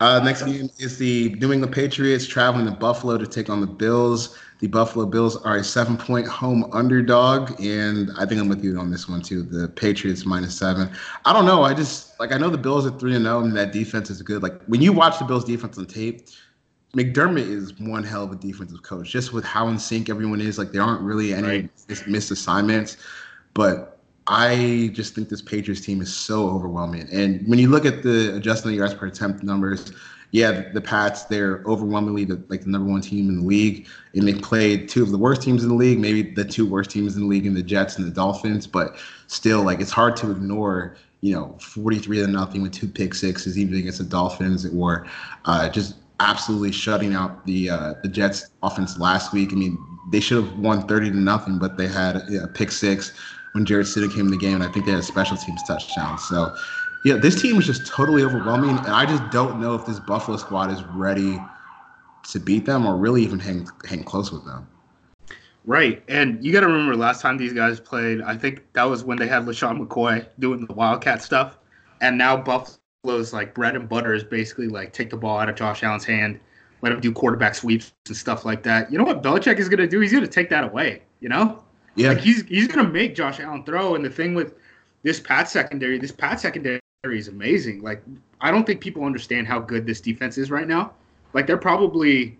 Uh, next game is the New England Patriots traveling to Buffalo to take on the Bills. The Buffalo Bills are a seven-point home underdog, and I think I'm with you on this one too. The Patriots minus seven. I don't know. I just like I know the Bills are three and zero, and that defense is good. Like when you watch the Bills' defense on tape. McDermott is one hell of a defensive coach, just with how in sync everyone is. Like, there aren't really any right. mis- missed assignments. But I just think this Patriots team is so overwhelming. And when you look at the adjusted yards per attempt numbers, yeah, the, the Pats, they're overwhelmingly the, like the number one team in the league. And they played two of the worst teams in the league, maybe the two worst teams in the league in the Jets and the Dolphins. But still, like, it's hard to ignore you know, forty-three to nothing with two pick sixes, even against the Dolphins or uh, just – absolutely shutting out the uh, the Jets offense last week. I mean, they should have won thirty to nothing, but they had a, a pick six when Jarrett Siddick came in the game, and I think they had a special teams touchdown. So, yeah, this team is just totally overwhelming, and I just don't know if this Buffalo squad is ready to beat them or really even hang hang close with them. Right, and you got to remember last time these guys played, I think that was when they had LeSean McCoy doing the Wildcat stuff, and now Buffalo. Buffalo's like bread and butter is basically like take the ball out of Josh Allen's hand, let him do quarterback sweeps and stuff like that. You know what Belichick is going to do? He's going to take that away, you know? Yeah. Like he's he's going to make Josh Allen throw. And the thing with this Pat secondary, this Pat secondary is amazing. Like, I don't think people understand how good this defense is right now. Like, they're probably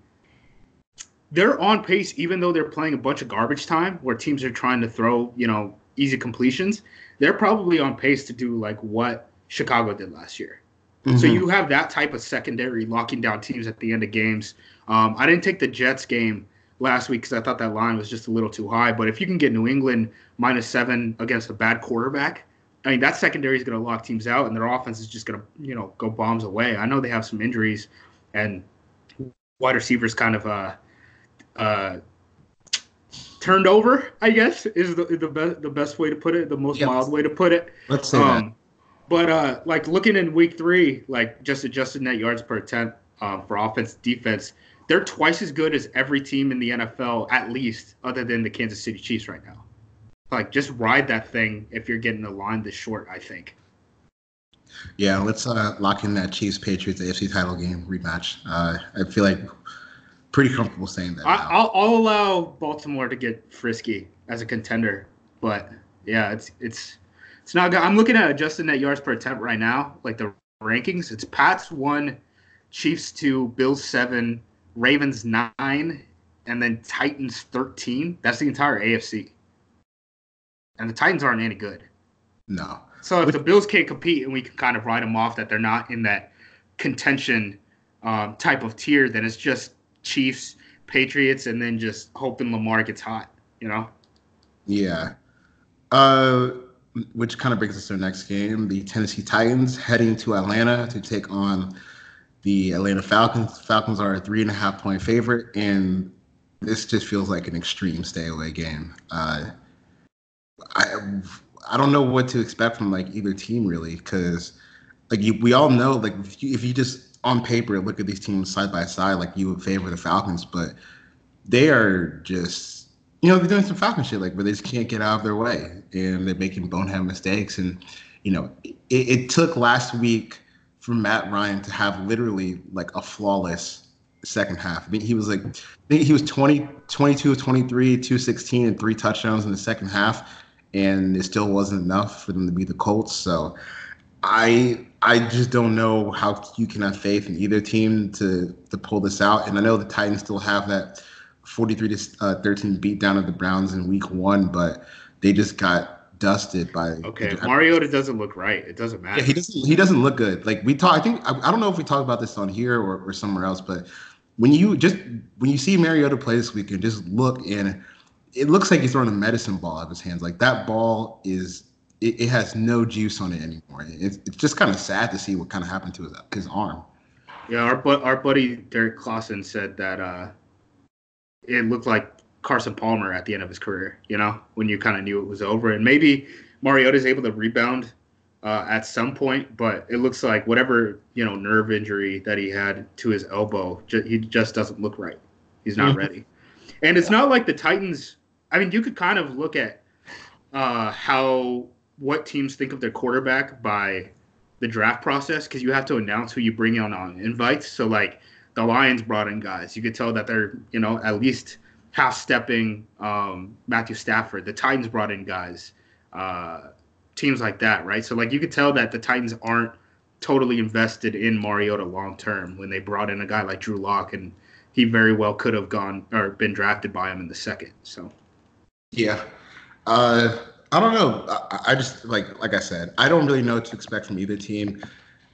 – they're on pace even though they're playing a bunch of garbage time where teams are trying to throw, you know, easy completions. They're probably on pace to do like what – Chicago did last year. Mm-hmm. So you have that type of secondary locking down teams at the end of games. Um, I didn't take the Jets game last week because I thought that line was just a little too high. But if you can get New England minus seven against a bad quarterback, I mean, that secondary is going to lock teams out and their offense is just going to, you know, go bombs away. I know they have some injuries and wide receivers kind of uh, uh, turned over, I guess, is the, the, be- the best way to put it, the most yep. mild way to put it. Let's say um, that. But, uh, like, looking in week three, like, just adjusted net yards per attempt uh, for offense, defense, they're twice as good as every team in the N F L, at least, other than the Kansas City Chiefs right now. Like, just ride that thing if you're getting the line this short, I think. Yeah, let's uh, lock in that Chiefs-Patriots A F C title game rematch. Uh, I feel like pretty comfortable saying that. I, I'll, I'll allow Baltimore to get frisky as a contender. But, yeah, it's it's – It's not good. I'm looking at adjusted net yards per attempt right now, like the rankings. It's Pats one, Chiefs two, Bills seven, Ravens nine, and then Titans thirteen. That's the entire A F C. And the Titans aren't any good. No. So if the Bills can't compete and we can kind of write them off that they're not in that contention um, type of tier, then it's just Chiefs, Patriots, and then just hoping Lamar gets hot, you know? Yeah. Uh... which kind of brings us to the next game, the Tennessee Titans heading to Atlanta to take on the Atlanta Falcons. Falcons are a three and a half point favorite, and this just feels like an extreme stay away game. Uh, I I don't know what to expect from like either team really, because like you, we all know like if you, if you just on paper look at these teams side by side, like you would favor the Falcons, but they are just, you know, they're doing some Falcon shit, like, where they just can't get out of their way, and they're making bonehead mistakes. And, you know, it, it took last week for Matt Ryan to have literally, like, a flawless second half. I mean, he was, like, I think he was twenty, twenty-two, twenty-three, two sixteen, and three touchdowns in the second half, and it still wasn't enough for them to beat the Colts. So I I just don't know how you can have faith in either team to to pull this out. And I know the Titans still have that forty-three to thirteen beatdown of the Browns in week one, but they just got dusted by. Okay, Mariota doesn't look right. It doesn't matter. Yeah, he doesn't. He doesn't look good. Like we talk, I think I, I don't know if we talked about this on here or, or somewhere else, but when you just when you see Mariota play this weekend, just look and it looks like he's throwing a medicine ball out of his hands. Like that ball is it, it has no juice on it anymore. It's it's just kind of sad to see what kind of happened to his his arm. Yeah, our but our buddy Derek Clausen said that. Uh, It looked like Carson Palmer at the end of his career, you know, when you kind of knew it was over. And maybe Mariota's able to rebound uh, at some point, but it looks like whatever, you know, nerve injury that he had to his elbow, ju- he just doesn't look right. He's not ready. And it's not like the Titans – I mean, you could kind of look at uh, how – what teams think of their quarterback by the draft process, because you have to announce who you bring in on invites. So, like – the Lions brought in guys. You could tell that they're, you know, at least half-stepping um, Matthew Stafford. The Titans brought in guys, uh, teams like that, right? So, like, you could tell that the Titans aren't totally invested in Mariota long-term when they brought in a guy like Drew Lock, and he very well could have gone or been drafted by him in the second. So, yeah. Uh, I don't know. I, I just, like, like I said, I don't really know what to expect from either team.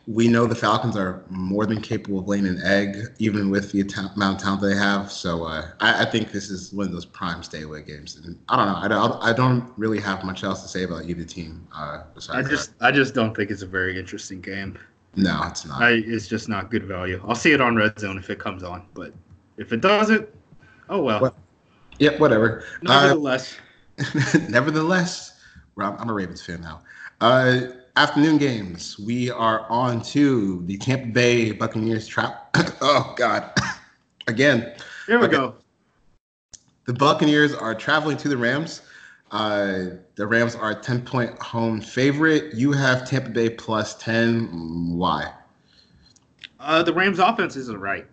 We know the Falcons are more than capable of laying an egg, even with the amount of talent they have. So uh, I, I think this is one of those prime stay-away games. And I don't know. I don't, I don't really have much else to say about either team. Uh, besides I just that. I just don't think it's a very interesting game. No, it's not. I, it's just not good value. I'll see it on Red Zone if it comes on. But if it doesn't, oh, well. well yeah, whatever. Nevertheless. Uh, nevertheless, Rob, I'm a Ravens fan now. Uh Afternoon games. We are on to the Tampa Bay Buccaneers trap. oh, God. Again. Here we okay. go. The Buccaneers are traveling to the Rams. Uh, the Rams are a ten-point home favorite. You have Tampa Bay plus ten. Why? Uh, the Rams' offense isn't right.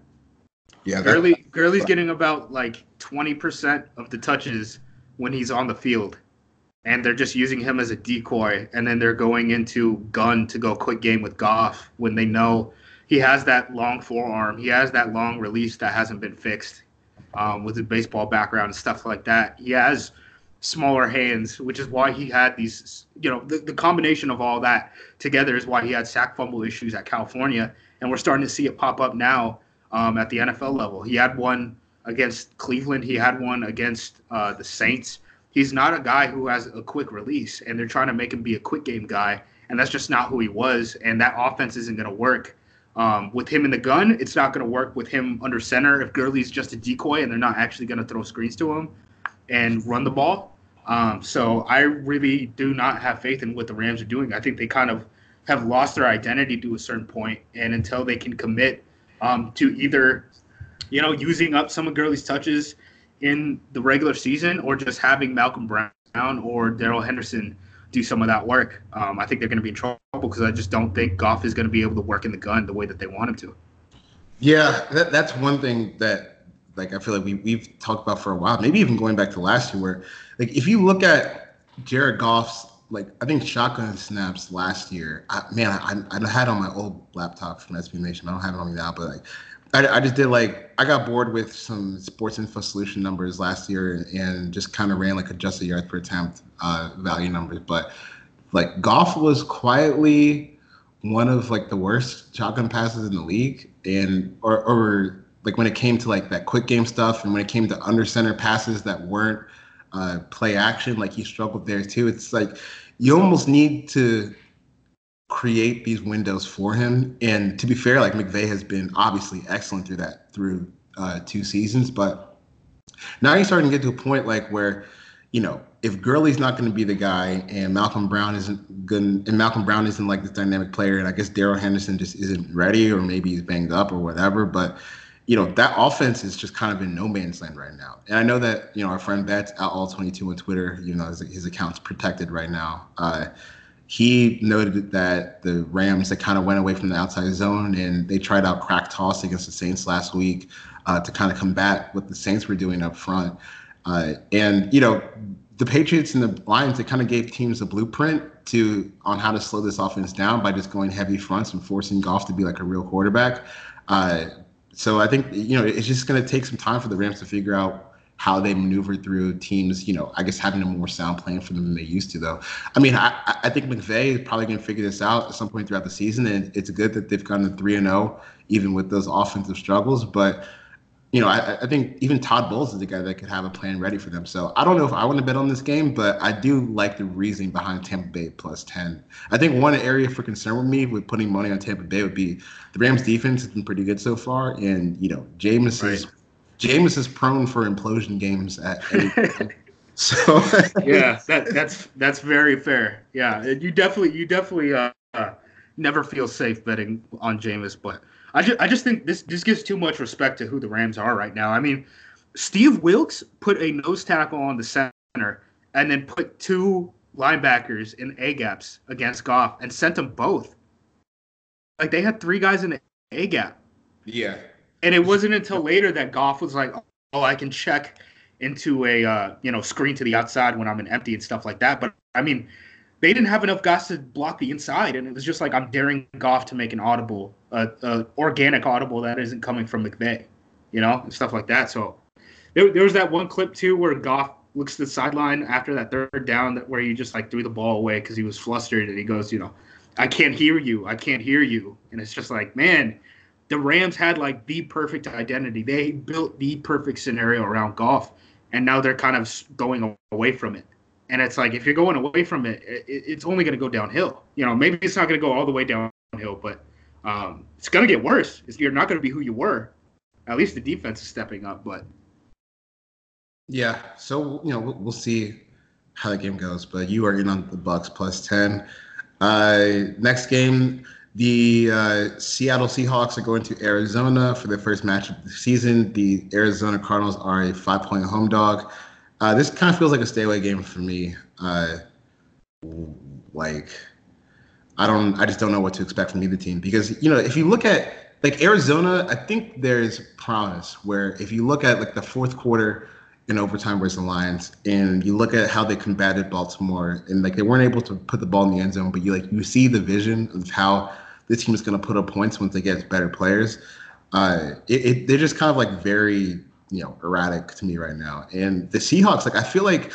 Yeah, Gurley, that, Gurley's right. getting about, like, twenty percent of the touches when he's on the field. And they're just using him as a decoy, and then they're going into gun to go quick game with Goff when they know he has that long forearm. He has that long release that hasn't been fixed um, with his baseball background and stuff like that. He has smaller hands, which is why he had these, you know, the, the combination of all that together is why he had sack fumble issues at California. And we're starting to see it pop up now um, at the N F L level. He had one against Cleveland. He had one against uh, the Saints. He's not a guy who has a quick release, and they're trying to make him be a quick game guy, and that's just not who he was, and that offense isn't going to work. Um, with him in the gun, it's not going to work with him under center if Gurley's just a decoy and they're not actually going to throw screens to him and run the ball. Um, so I really do not have faith in what the Rams are doing. I think they kind of have lost their identity to a certain point, and until they can commit um, to either, you know, using up some of Gurley's touches in the regular season or just having Malcolm Brown or Darrell Henderson do some of that work, um, I think they're going to be in trouble because I just don't think Goff is going to be able to work in the gun the way that they want him to. Yeah, that, that's one thing that like I feel like we, we've talked about for a while, maybe even going back to last year where like if you look at Jared Goff's, like I think shotgun snaps last year, I, man, I, I had on my old laptop from S B Nation. I don't have it on me now, but like I, I just did like I got bored with some Sports Info Solution numbers last year and, and just kind of ran like adjusted yards per attempt uh, value numbers, but like Goff was quietly one of like the worst shotgun passes in the league, and or, or like when it came to like that quick game stuff and when it came to under center passes that weren't uh, play action. Like, he struggled there too. It's like you almost need to create these windows for him. And to be fair, like, McVay has been obviously excellent through that, through uh, two seasons. But now you're starting to get to a point like where, you know, if Gurley's not going to be the guy, and Malcolm Brown isn't good, and Malcolm Brown isn't like this dynamic player, and I guess Darrell Henderson just isn't ready, or maybe he's banged up or whatever. But, you know, that offense is just kind of in no man's land right now. And I know that, you know, our friend Betts, at all twenty-two on Twitter, you know, his, his account's protected right now. Uh, he noted that the Rams, they kind of went away from the outside zone, and they tried out crack toss against the Saints last week uh, to kind of combat what the Saints were doing up front. Uh, and, you know, the Patriots and the Lions, they kind of gave teams a blueprint to on how to slow this offense down by just going heavy fronts and forcing Goff to be like a real quarterback. Uh, so I think, you know, it's just going to take some time for the Rams to figure out how they maneuver through teams, you know, I guess having a more sound plan for them than they used to, though. I mean, I, I think McVay is probably going to figure this out at some point throughout the season, and it's good that they've gotten three and oh even with those offensive struggles. But You know, I, I think even Todd Bowles is the guy that could have a plan ready for them. So I don't know if I want to bet on this game, but I do like the reasoning behind Tampa Bay plus ten. I think one area for concern with me with putting money on Tampa Bay would be the Rams' defense has been pretty good so far. And, you know, Jameis right. is Jameis is prone for implosion games at any time. So yeah, that, that's that's very fair. Yeah, you definitely you definitely uh, uh, never feel safe betting on Jameis, but I just, I just think this, this gives too much respect to who the Rams are right now. I mean, Steve Wilks put a nose tackle on the center and then put two linebackers in A-gaps against Goff and sent them both. Like, they had three guys in the A-gap. Yeah. And it wasn't until later that Goff was like, oh, I can check into a, uh, you know, screen to the outside when I'm in empty and stuff like that. But, I mean, they didn't have enough guys to block the inside, and it was just like, I'm daring Goff to make an audible, uh, uh, organic audible that isn't coming from McVay, you know, and stuff like that. So there, there was that one clip, too, where Goff looks to the sideline after that third down that where he just, like, threw the ball away because he was flustered, and he goes, you know, I can't hear you. I can't hear you. And it's just like, man, the Rams had, like, the perfect identity. They built the perfect scenario around Goff, and now they're kind of going away from it. And it's like, if you're going away from it, it's only going to go downhill. You know, maybe it's not going to go all the way downhill, but um, it's going to get worse. It's, you're not going to be who you were. At least the defense is stepping up. But yeah, so, you know, we'll see how the game goes. But you are in on the Bucks plus ten. Uh, next game, the uh, Seattle Seahawks are going to Arizona for their first match of the season. The Arizona Cardinals are a five-point home dog. Uh, this kind of feels like a stay away game for me. Uh, like, I don't, I just don't know what to expect from either team because, you know, if you look at like Arizona, I think there's promise where if you look at like the fourth quarter in overtime versus the Lions and you look at how they combated Baltimore and like they weren't able to put the ball in the end zone, but you like, you see the vision of how this team is going to put up points once they get better players. Uh, it, it, they're just kind of like very, you know, erratic to me right now. And the Seahawks, like, I feel like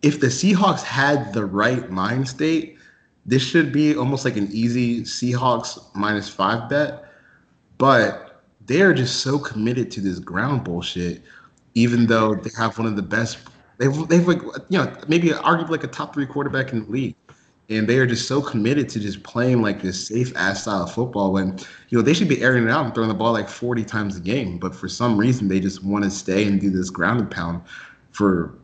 if the Seahawks had the right mind state, this should be almost like an easy Seahawks minus five bet. But they're just so committed to this ground bullshit, even though they have one of the best, they've, they've like, you know, maybe arguably like a top three quarterback in the league. And they are just so committed to just playing like this safe ass style of football when, you know, they should be airing it out and throwing the ball like forty times a game. But for some reason, they just want to stay and do this ground and pound for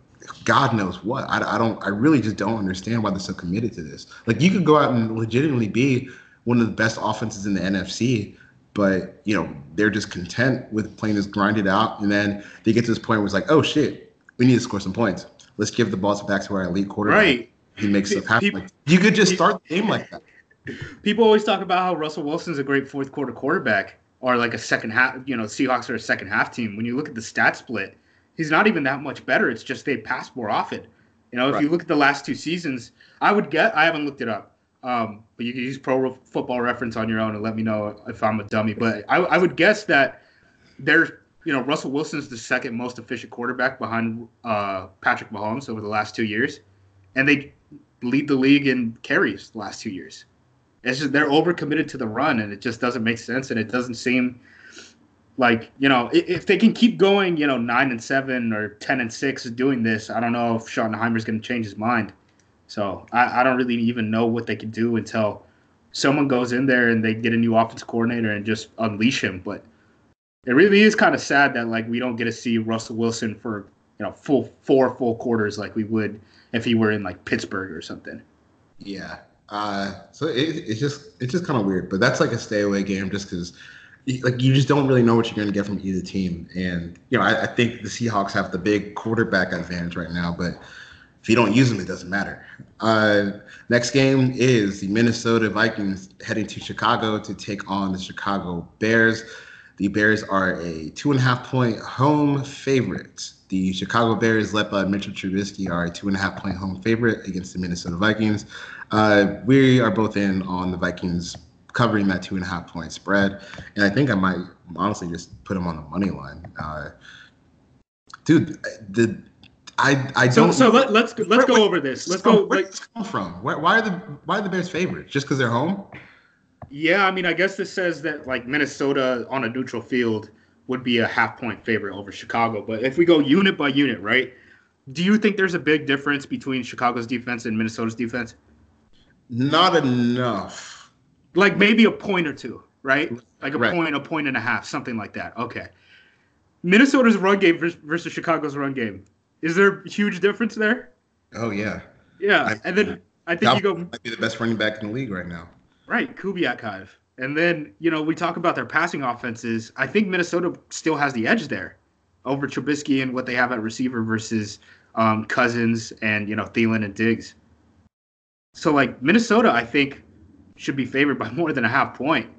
God knows what. I, I don't, I really just don't understand why they're so committed to this. Like, you could go out and legitimately be one of the best offenses in the N F C, but, you know, they're just content with playing this grinded out. And then they get to this point where it's like, oh shit, we need to score some points. Let's give the balls back to our elite quarterback. Right. He makes stuff happen. People, like, you could just start the game like that. People always talk about how Russell Wilson's a great fourth quarter quarterback or like a second half, you know, Seahawks are a second half team. When you look at the stat split, he's not even that much better. It's just they pass more often. You know, if right. you look at the last two seasons, I would get, I haven't looked it up, um, but you can use Pro Football Reference on your own and let me know if I'm a dummy. But I, I would guess that there's, you know, Russell Wilson's the second most efficient quarterback behind uh, Patrick Mahomes over the last two years. And they lead the league in carries the last two years. It's just they're overcommitted to the run, and it just doesn't make sense, and it doesn't seem Like, you know, if they can keep going, you know, nine and seven or ten and six doing this, I don't know if Schottenheimer's going to change his mind. So I, I don't really even know what they can do until someone goes in there and they get a new offensive coordinator and just unleash him. But it really is kind of sad that, like, we don't get to see Russell Wilson for, you know, full four full quarters like we would if he were in, like, Pittsburgh or something. Yeah. Uh, so it, it's just it's just kind of weird. But that's like a stay away game just because – like, you just don't really know what you're going to get from either team. And, you know, I, I think the Seahawks have the big quarterback advantage right now, but if you don't use them, it doesn't matter. Uh, next game is the Minnesota Vikings heading to Chicago to take on the Chicago Bears. The Bears are a two and a half point home favorite. The Chicago Bears, led by Mitchell Trubisky, are a two and a half point home favorite against the Minnesota Vikings. Uh, we are both in on the Vikings covering that two and a half point spread. And I think I might honestly just put him on the money line. Uh, dude, the I I don't. So, so let, let's let's where, go where, over this. Let's go. Where like, did this come from? Why, why are the why are the Bears favored? Just because they're home? Yeah, I mean, I guess this says that, like, Minnesota on a neutral field would be a half point favorite over Chicago. But if we go unit by unit, right? Do you think there's a big difference between Chicago's defense and Minnesota's defense? Not enough. Like, maybe a point or two, right? Like a right. point, a point and a half, something like that. Okay. Minnesota's run game versus Chicago's run game. Is there a huge difference there? Oh, yeah. Yeah. I, and then I think you go. Might be the best running back in the league right now. Right. Kubiak-Hive. And then, you know, we talk about their passing offenses. I think Minnesota still has the edge there over Trubisky and what they have at receiver versus um, Cousins and, you know, Thielen and Diggs. So, like, Minnesota, I think, should be favored by more than a half point.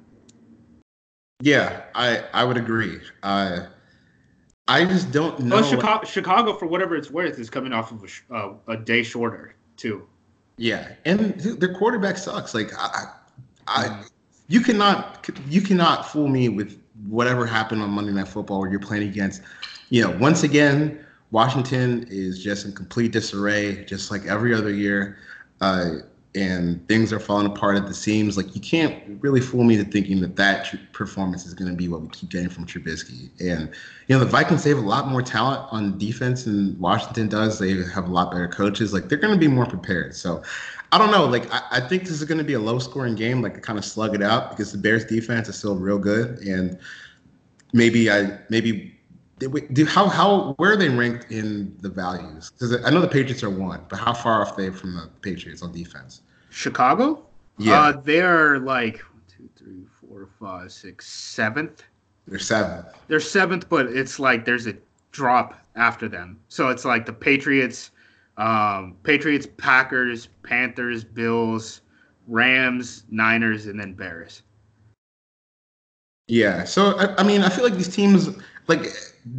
Yeah, I, I would agree. Uh, I just don't know. Well, Chicago, what... Chicago, for whatever it's worth, is coming off of a, uh, a day shorter, too. Yeah, and their quarterback sucks. Like, I, I, you cannot, you cannot fool me with whatever happened on Monday Night Football where you're playing against, you know, once again, Washington is just in complete disarray, just like every other year. Uh, And things are falling apart at the seams. Like, you can't really fool me into thinking that that tr- performance is going to be what we keep getting from Trubisky. And, you know, the Vikings, they have a lot more talent on defense than Washington does. They have a lot better coaches. Like, they're going to be more prepared. So, I don't know. Like, I, I think this is going to be a low-scoring game, like, to kind of slug it out because the Bears' defense is still real good. And maybe I – maybe – Do, how how where are they ranked in the values? Because I know the Patriots are one, but how far off are they from the Patriots on defense? Chicago? Yeah, uh, they're like one, two, three, four, five, six, seventh. They're seventh. They're seventh, but it's like there's a drop after them. So it's like the Patriots, um, Patriots, Packers, Panthers, Bills, Rams, Niners, and then Bears. Yeah. So I, I mean, I feel like these teams. Like,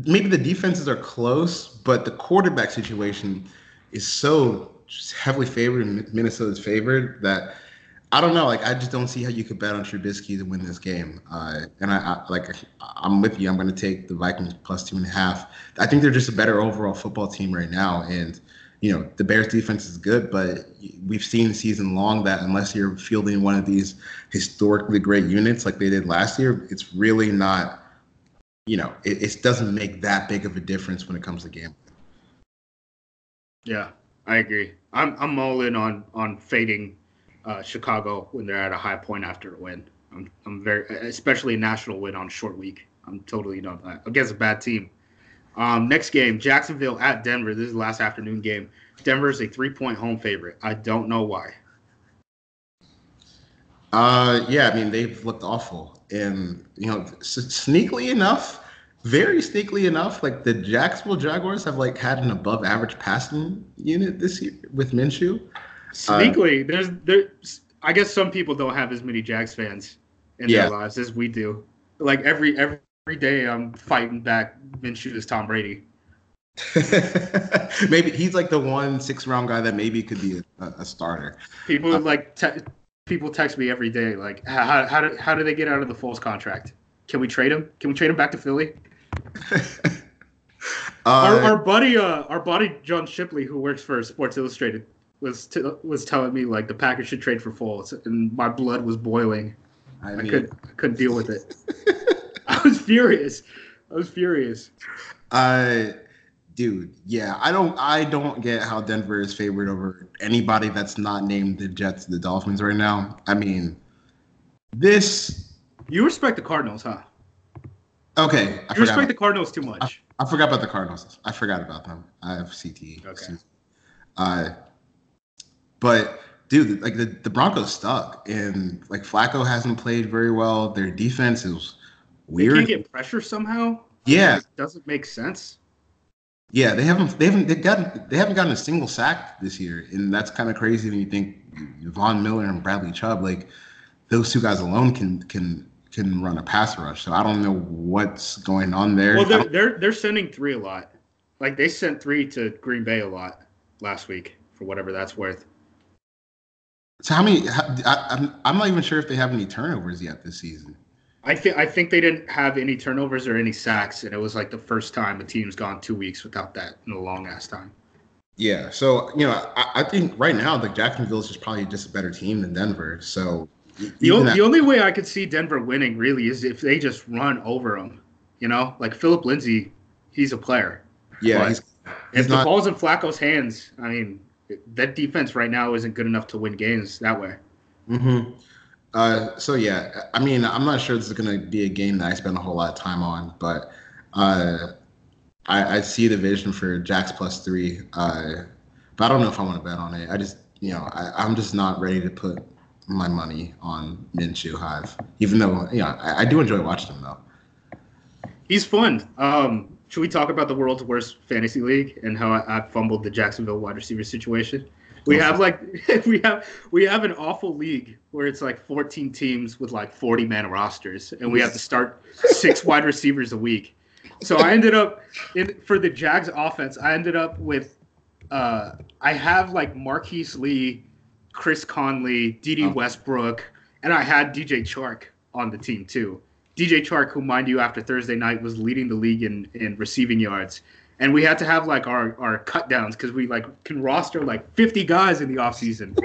maybe the defenses are close, but the quarterback situation is so just heavily favored, Minnesota's favored, that I don't know. Like, I just don't see how you could bet on Trubisky to win this game. Uh, and, I, I like, I'm with you. I'm going to take the Vikings plus two and a half. I think they're just a better overall football team right now. And, you know, the Bears' defense is good, but we've seen season long that unless you're fielding one of these historically great units like they did last year, it's really not – You know, it, it doesn't make that big of a difference when it comes to gambling. Yeah, I agree. I'm I'm all in on on fading uh, Chicago when they're at a high point after a win. I'm I'm very, especially a national win on short week. I'm totally not that against a bad team. Um, next game, Jacksonville at Denver. This is the last afternoon game. Denver is a three point home favorite. I don't know why. Uh, yeah, I mean, they've looked awful. And, you know, sneakily enough, very sneakily enough, like the Jacksonville Jaguars have, like, had an above average passing unit this year with Minshew. Sneakily, uh, there's, there's, I guess some people don't have as many Jags fans in yeah. their lives as we do. Like, every, every day I'm fighting back Minshew as Tom Brady. Maybe he's like the one six round guy that maybe could be a, a starter. People uh, like, te- People text me every day, like, how how do, how do they get out of the Foles contract? Can we trade him? Can we trade him back to Philly? uh, our, our buddy, uh, our buddy John Shipley, who works for Sports Illustrated, was t- was telling me, like, the Packers should trade for Foles, and my blood was boiling. I, mean, I couldn't I couldn't deal with it. I was furious. I was furious. I, dude, yeah, I don't, I don't get how Denver is favored over anybody that's not named the Jets, the Dolphins right now. I mean, this. You respect the Cardinals, huh? Okay, I you respect about, the Cardinals too much. I, I forgot about the Cardinals. I forgot about them. I have C T E. Okay. Uh, but dude, like the, the Broncos stuck, and like Flacco hasn't played very well. Their defense is weird. They can't get pressure somehow. Yeah, I mean, it doesn't make sense. Yeah, they haven't. They haven't. They gotten. They haven't gotten a single sack this year, and that's kind of crazy when you think Von Miller and Bradley Chubb, like those two guys alone, can can. can run a pass rush, so I don't know what's going on there. Well, they're they're, they're sending three a lot. Like, they sent three to Green Bay a lot last week, for whatever that's worth. So how many? How, I, I'm I'm not even sure if they have any turnovers yet this season. I think I think they didn't have any turnovers or any sacks, and it was like the first time a team's gone two weeks without that in a long ass time. Yeah, so you know, I, I think right now the Jacksonville is just probably just a better team than Denver. So. The, o- that- the only way I could see Denver winning, really, is if they just run over them. You know, like Phillip Lindsay, he's a player. Yeah. He's, he's if not- the ball's in Flacco's hands, I mean, that defense right now isn't good enough to win games that way. Mm-hmm. Uh, so, yeah, I mean, I'm not sure this is going to be a game that I spend a whole lot of time on, but uh, I, I see the vision for Jax plus three. Uh, but I don't know if I want to bet on it. I just, you know, I, I'm just not ready to put – my money on Minshew Hive, even though, you know, I, I do enjoy watching him, though. He's fun. Um, should we talk about the world's worst fantasy league and how I, I fumbled the Jacksonville wide receiver situation? We have like we have we have an awful league where it's like fourteen teams with like forty man rosters, and we have to start six wide receivers a week. So I ended up in for the Jags offense. I ended up with uh, I have like Marquise Lee, Chris Conley, D D oh. Westbrook, and I had D J Chark on the team too. D J Chark, who, mind you, after Thursday night was leading the league in, in receiving yards. And we had to have like our, our cut downs because we like can roster like fifty guys in the offseason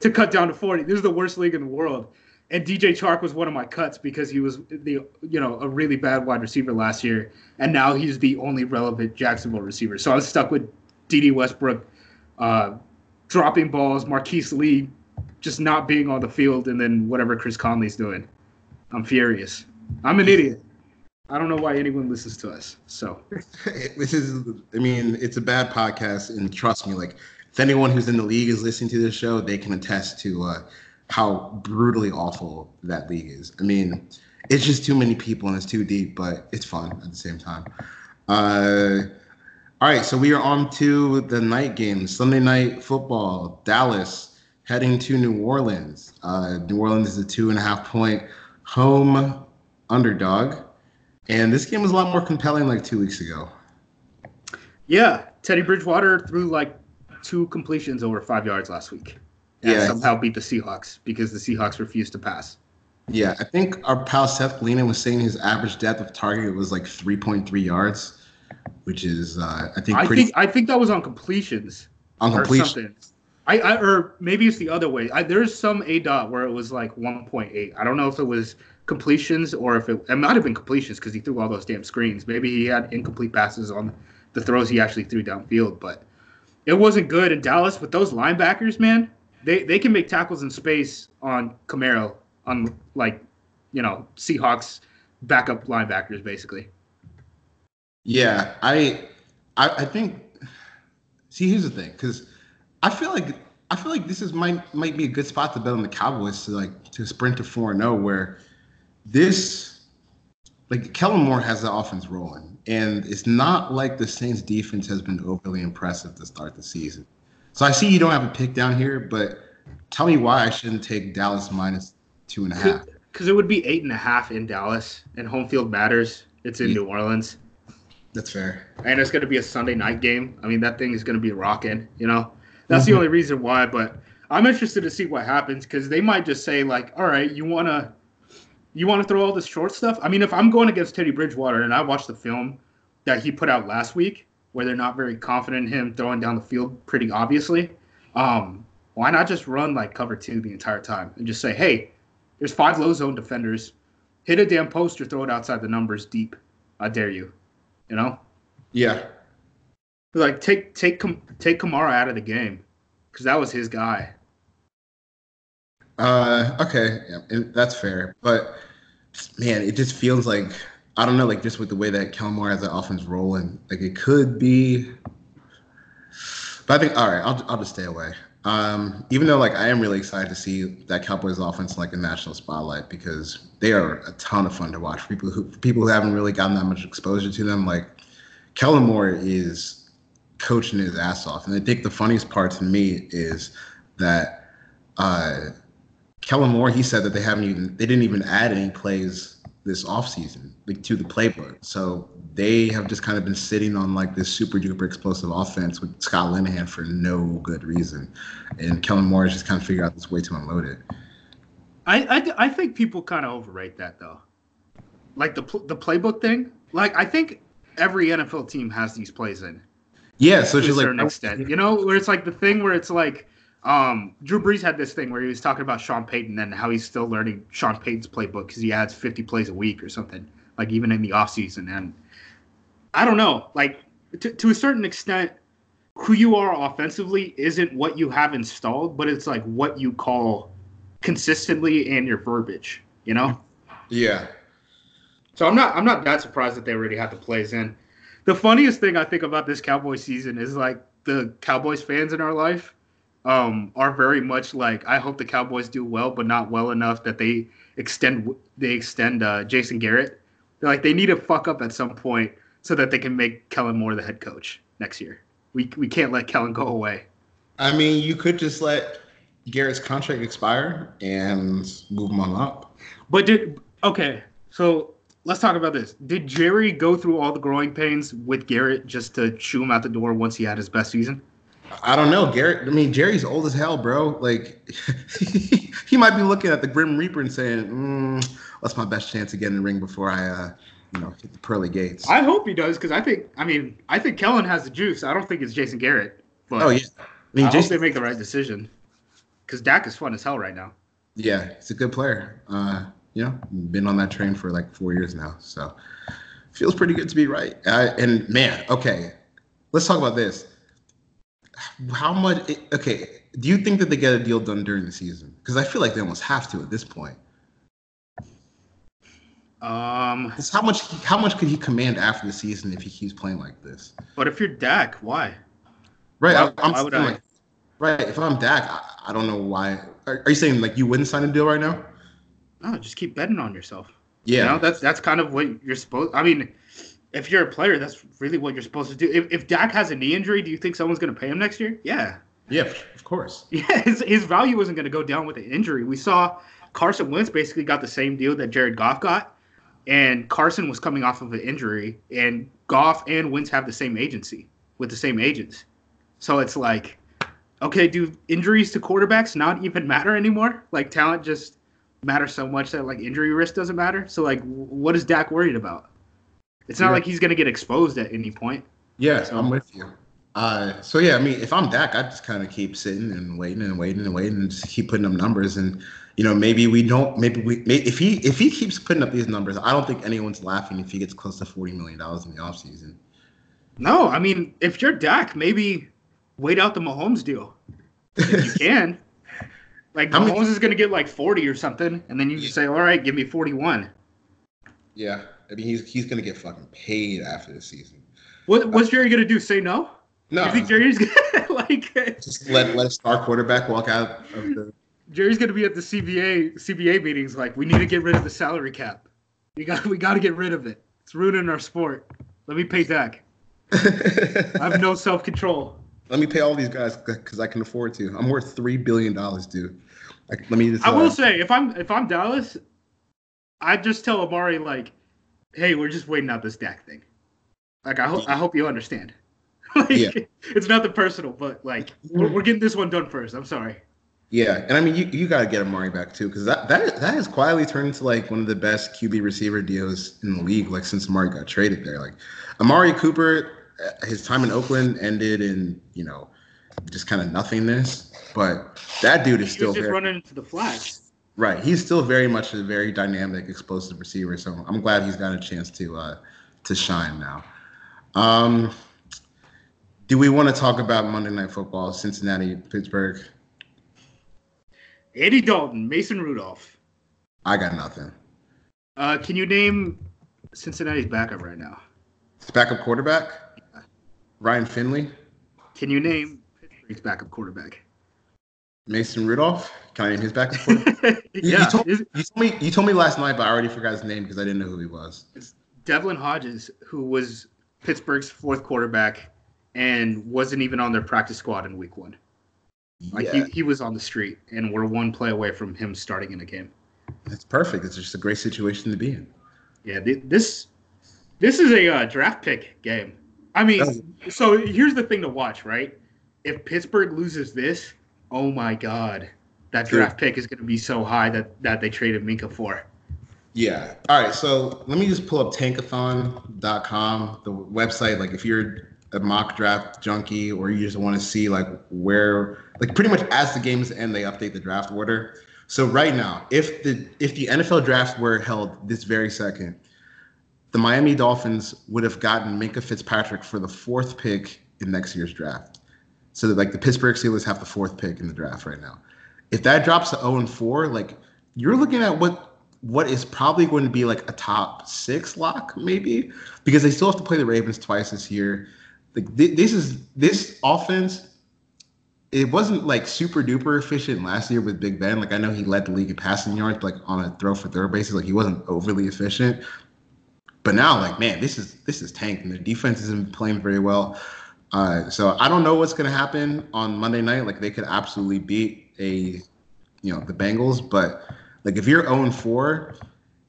to cut down to forty. This is the worst league in the world. And D J Chark was one of my cuts because he was the you know a really bad wide receiver last year. And now he's the only relevant Jacksonville receiver. So I was stuck with D D Westbrook, uh, dropping balls, Marquise Lee just not being on the field, and then whatever Chris Conley's doing. I'm furious. I'm an idiot. I don't know why anyone listens to us. So this is, I mean, it's a bad podcast, and trust me, like if anyone who's in the league is listening to this show, they can attest to uh, how brutally awful that league is. I mean, it's just too many people and it's too deep, but it's fun at the same time. Uh, All right, so we are on to the night games. Sunday Night Football, Dallas heading to New Orleans. Uh, New Orleans is a two and a half point home underdog. And this game was a lot more compelling like two weeks ago. Yeah, Teddy Bridgewater threw like two completions over five yards last week. And yeah, somehow beat the Seahawks because the Seahawks refused to pass. Yeah, I think our pal Seth Galena was saying his average depth of target was like three point three yards. Which is, uh, I think, pretty. I think, I think that was on completions. On completions. I, I, or maybe it's the other way. I, there's some A D O T where it was like one point eight. I don't know if it was completions or if it, it might have been completions because he threw all those damn screens. Maybe he had incomplete passes on the throws he actually threw downfield, but it wasn't good. And Dallas, with those linebackers, man, they, they can make tackles in space on Camaro, on like, you know, Seahawks backup linebackers, basically. Yeah, I, I, I think. See, here's the thing, because I feel like I feel like this is might might be a good spot to bet on the Cowboys to like to sprint to four and zero. Where this, like, Kellen Moore has the offense rolling, and it's not like the Saints' defense has been overly impressive to start the season. So I see you don't have a pick down here, but tell me why I shouldn't take Dallas minus two and a half. Because it would be eight and a half in Dallas, and home field matters. It's in yeah. New Orleans. That's fair. And it's going to be a Sunday night game. I mean, that thing is going to be rocking, you know? That's mm-hmm. the only reason why, but I'm interested to see what happens because they might just say, like, all right, you want to you want to throw all this short stuff? I mean, if I'm going against Teddy Bridgewater and I watched the film that he put out last week where they're not very confident in him throwing down the field pretty obviously, um, why not just run, like, cover two the entire time and just say, hey, there's five low zone defenders. Hit a damn post or throw it outside the numbers deep. I dare you. You know? Yeah. Like, take take take Kamara out of the game because that was his guy. Uh, okay, yeah, that's fair. But, man, it just feels like, I don't know, like, just with the way that Kelmore has the offense rolling, like, it could be. But I think, all right, I'll, I'll just stay away. Um, even though, like, I am really excited to see that Cowboys offense, like, in national spotlight because they are a ton of fun to watch. People who people who haven't really gotten that much exposure to them, like, Kellen Moore is coaching his ass off. And I think the funniest part to me is that uh, Kellen Moore, he said that they haven't even, they didn't even add any plays this offseason, like, to the playbook. So they have just kind of been sitting on, like, this super-duper explosive offense with Scott Linehan for no good reason. And Kellen Moore is just kind of figuring out this way to unload it. I, I, I think people kind of overrate that, though. Like, the the playbook thing. Like, I think every N F L team has these plays in. Yeah, so just like, to a certain extent. You know, where it's, like, the thing where it's, like, Um, Drew Brees had this thing where he was talking about Sean Payton and how he's still learning Sean Payton's playbook because he adds fifty plays a week or something, like even in the offseason. And I don't know, like to, to a certain extent, who you are offensively isn't what you have installed, but it's like what you call consistently and your verbiage, you know? Yeah. So I'm not I'm not that surprised that they already had the plays in. The funniest thing I think about this Cowboys season is like the Cowboys fans in our life. Um, are very much like, I hope the Cowboys do well, but not well enough that they extend they extend uh, Jason Garrett. They're like, they need to fuck up at some point so that they can make Kellen Moore the head coach next year. We we can't let Kellen go away. I mean, you could just let Garrett's contract expire and move him on up. But did okay, so let's talk about this. Did Jerry go through all the growing pains with Garrett just to shoo him out the door once he had his best season? I don't know, Garrett. I mean, Jerry's old as hell, bro. Like, he might be looking at the Grim Reaper and saying, mm, "That's my best chance of getting the ring before I, uh, you know, hit the pearly gates." I hope he does, because I think, I mean, I think Kellen has the juice. I don't think it's Jason Garrett, but oh, yeah. I, mean, I Jason- hope they make the right decision, because Dak is fun as hell right now. Yeah, he's a good player. Uh, you know, been on that train for like four years now, so feels pretty good to be right. Uh, and man, okay, let's talk about this. How much – okay, do you think that they get a deal done during the season? Because I feel like they almost have to at this point. Um, how much How much could he command after the season if he keeps playing like this? But if you're Dak, why? Right. Why, I'm, why would I'm I? Like, right. If I'm Dak, I, I don't know why. Are, are you saying, like, you wouldn't sign a deal right now? No, just keep betting on yourself. Yeah. You know, that's, that's kind of what you're supposed – I mean – if you're a player, that's really what you're supposed to do. If if Dak has a knee injury, do you think someone's going to pay him next year? Yeah. Yeah, of course. Yeah, his, his value isn't going to go down with an injury. We saw Carson Wentz basically got the same deal that Jared Goff got, and Carson was coming off of an injury, and Goff and Wentz have the same agency with the same agents. So it's like, okay, do injuries to quarterbacks not even matter anymore? Like, talent just matters so much that, like, injury risk doesn't matter? So, like, what is Dak worried about? It's not yeah. like he's going to get exposed at any point. Yeah, so. I'm with you. Uh, so, yeah, I mean, if I'm Dak, I just kind of keep sitting and waiting and waiting and waiting and just keep putting up numbers. And, you know, maybe we don't – maybe we – if he if he keeps putting up these numbers, I don't think anyone's laughing if he gets close to forty million dollars in the offseason. No, I mean, if you're Dak, maybe wait out the Mahomes deal if you can. Like, Mahomes I mean, is going to get like forty or something, and then you just say, all right, give me forty-one. Yeah. I mean, he's he's gonna get fucking paid after the season. What what's Jerry gonna do? Say no? No. You think Jerry's gonna like just let let a star quarterback walk out of the Jerry's gonna be at the C B A C B A meetings like, we need to get rid of the salary cap. We got we gotta get rid of it. It's ruining our sport. Let me pay Dak. I have no self control. Let me pay all these guys because I can afford to. I'm worth three billion dollars, dude. Like, let me just, uh, I will say if I'm if I'm Dallas, I just tell Amari like, hey, we're just waiting out this Dak thing. Like, I hope I hope you understand. Like, yeah. It's nothing personal, but, like, we're, we're getting this one done first. I'm sorry. Yeah, and, I mean, you, you got to get Amari back, too, because that, that, that has quietly turned into, like, one of the best Q B receiver deals in the league, like, since Amari got traded there. Like, Amari Cooper, his time in Oakland ended in, you know, just kind of nothingness, but that dude is he still there. He's just running into the flags. Right. He's still very much a very dynamic, explosive receiver. So I'm glad he's got a chance to uh, to shine now. Um, do we want to talk about Monday Night Football, Cincinnati, Pittsburgh? Andy Dalton, Mason Rudolph. I got nothing. Uh, can you name Cincinnati's backup right now? His backup quarterback? Yeah. Ryan Finley? Can you name Pittsburgh's backup quarterback? Mason Rudolph? Can I name his backup quarterback? yeah. You, you, told, you, told me, you told me last night, but I already forgot his name because I didn't know who he was. It's Devlin Hodges, who was Pittsburgh's fourth quarterback and wasn't even on their practice squad in week one. Like yeah. he, he was on the street, and we're one play away from him starting in a game. That's perfect. It's just a great situation to be in. Yeah, th- this this is a uh, draft pick game. I mean, oh. so here's the thing to watch, right? If Pittsburgh loses this, oh my God, that draft Dude. pick is going to be so high that, that they traded Minkah for. Yeah. All right. So let me just pull up tankathon dot com, the website. Like, if you're a mock draft junkie, or you just want to see like where, like pretty much as the games end, they update the draft order. So right now, if the if the N F L drafts were held this very second, the Miami Dolphins would have gotten Minkah Fitzpatrick for the fourth pick in next year's draft. So that, like, the Pittsburgh Steelers have the fourth pick in the draft right now. If that drops to oh and four, like, you're looking at what what is probably going to be like a top six lock, maybe, because they still have to play the Ravens twice this year. Like, th- this is this offense, it wasn't like super duper efficient last year with Big Ben. Like, I know he led the league in passing yards, like on a throw for third basis. Like, he wasn't overly efficient. But now, like, man, this is this is tanked, and the defense isn't playing very well. Uh, so I don't know what's going to happen on Monday night. Like, they could absolutely beat a, you know, the Bengals. But like, if you're oh and four,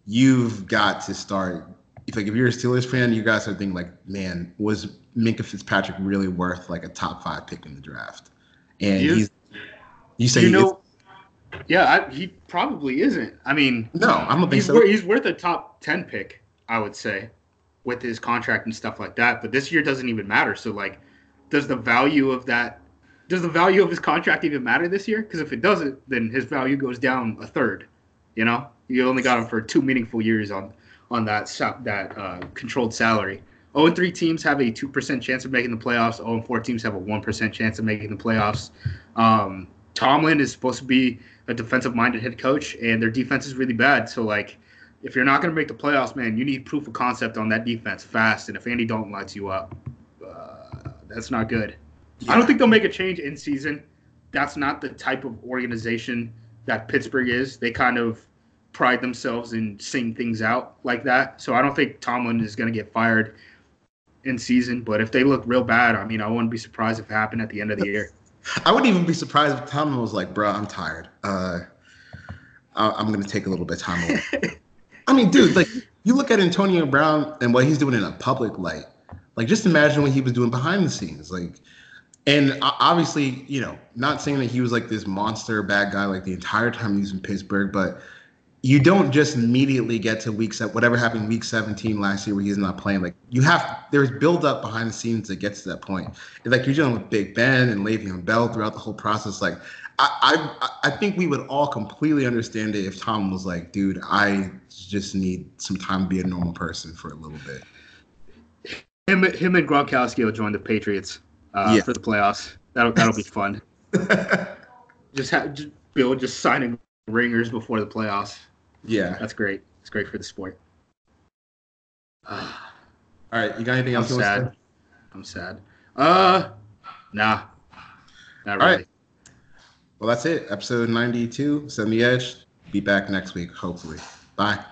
you've got to start. If like if you're a Steelers fan, you guys are thinking like, man, was Minkah Fitzpatrick really worth like a top five pick in the draft? And you, he's, you say, you know, yeah, I, he probably isn't. I mean, no, I don't think so. Wor- he's worth a top ten pick, I would say, with his contract and stuff like that. But this year doesn't even matter. So like, does the value of that, does the value of his contract even matter this year? Because if it doesn't, then his value goes down a third. You know, you only got him for two meaningful years on on that that uh, controlled salary. oh and three teams have a two percent chance of making the playoffs. oh and four teams have a one percent chance of making the playoffs. Um, Tomlin is supposed to be a defensive-minded head coach, and their defense is really bad. So, like, if you're not going to make the playoffs, man, you need proof of concept on that defense fast. And if Andy Dalton lights you up, uh, that's not good. Yeah. I don't think they'll make a change in season. That's not the type of organization that Pittsburgh is. They kind of pride themselves in seeing things out like that. So I don't think Tomlin is going to get fired in season, but if they look real bad, I mean, I wouldn't be surprised if it happened at the end of the year. I wouldn't even be surprised if Tomlin was like, bro, I'm tired. Uh, I'm going to take a little bit of time away. I mean, dude, like, you look at Antonio Brown and what he's doing in a public light. Like, just imagine what he was doing behind the scenes. Like, and obviously, you know, not saying that he was like this monster bad guy like the entire time he was in Pittsburgh, but you don't just immediately get to week seven, whatever happened week seventeen last year where he's not playing. Like, you have, there's build up behind the scenes that gets to that point. And like, you're dealing with Big Ben and Le'Veon Bell throughout the whole process. Like, I, I, I think we would all completely understand it if Tom was like, dude, I just need some time to be a normal person for a little bit. Him, him and Gronkowski will join the Patriots uh, yeah. for the playoffs. That'll, that'll be fun. just, have, just Bill just signing ringers before the playoffs. Yeah, that's great. It's great for the sport. Uh, All right, you got anything I'm else? I'm sad. I'm sad. Uh, nah, not really. Right. Well, that's it. Episode ninety-two, Send the Edge. Be back next week, hopefully. Bye.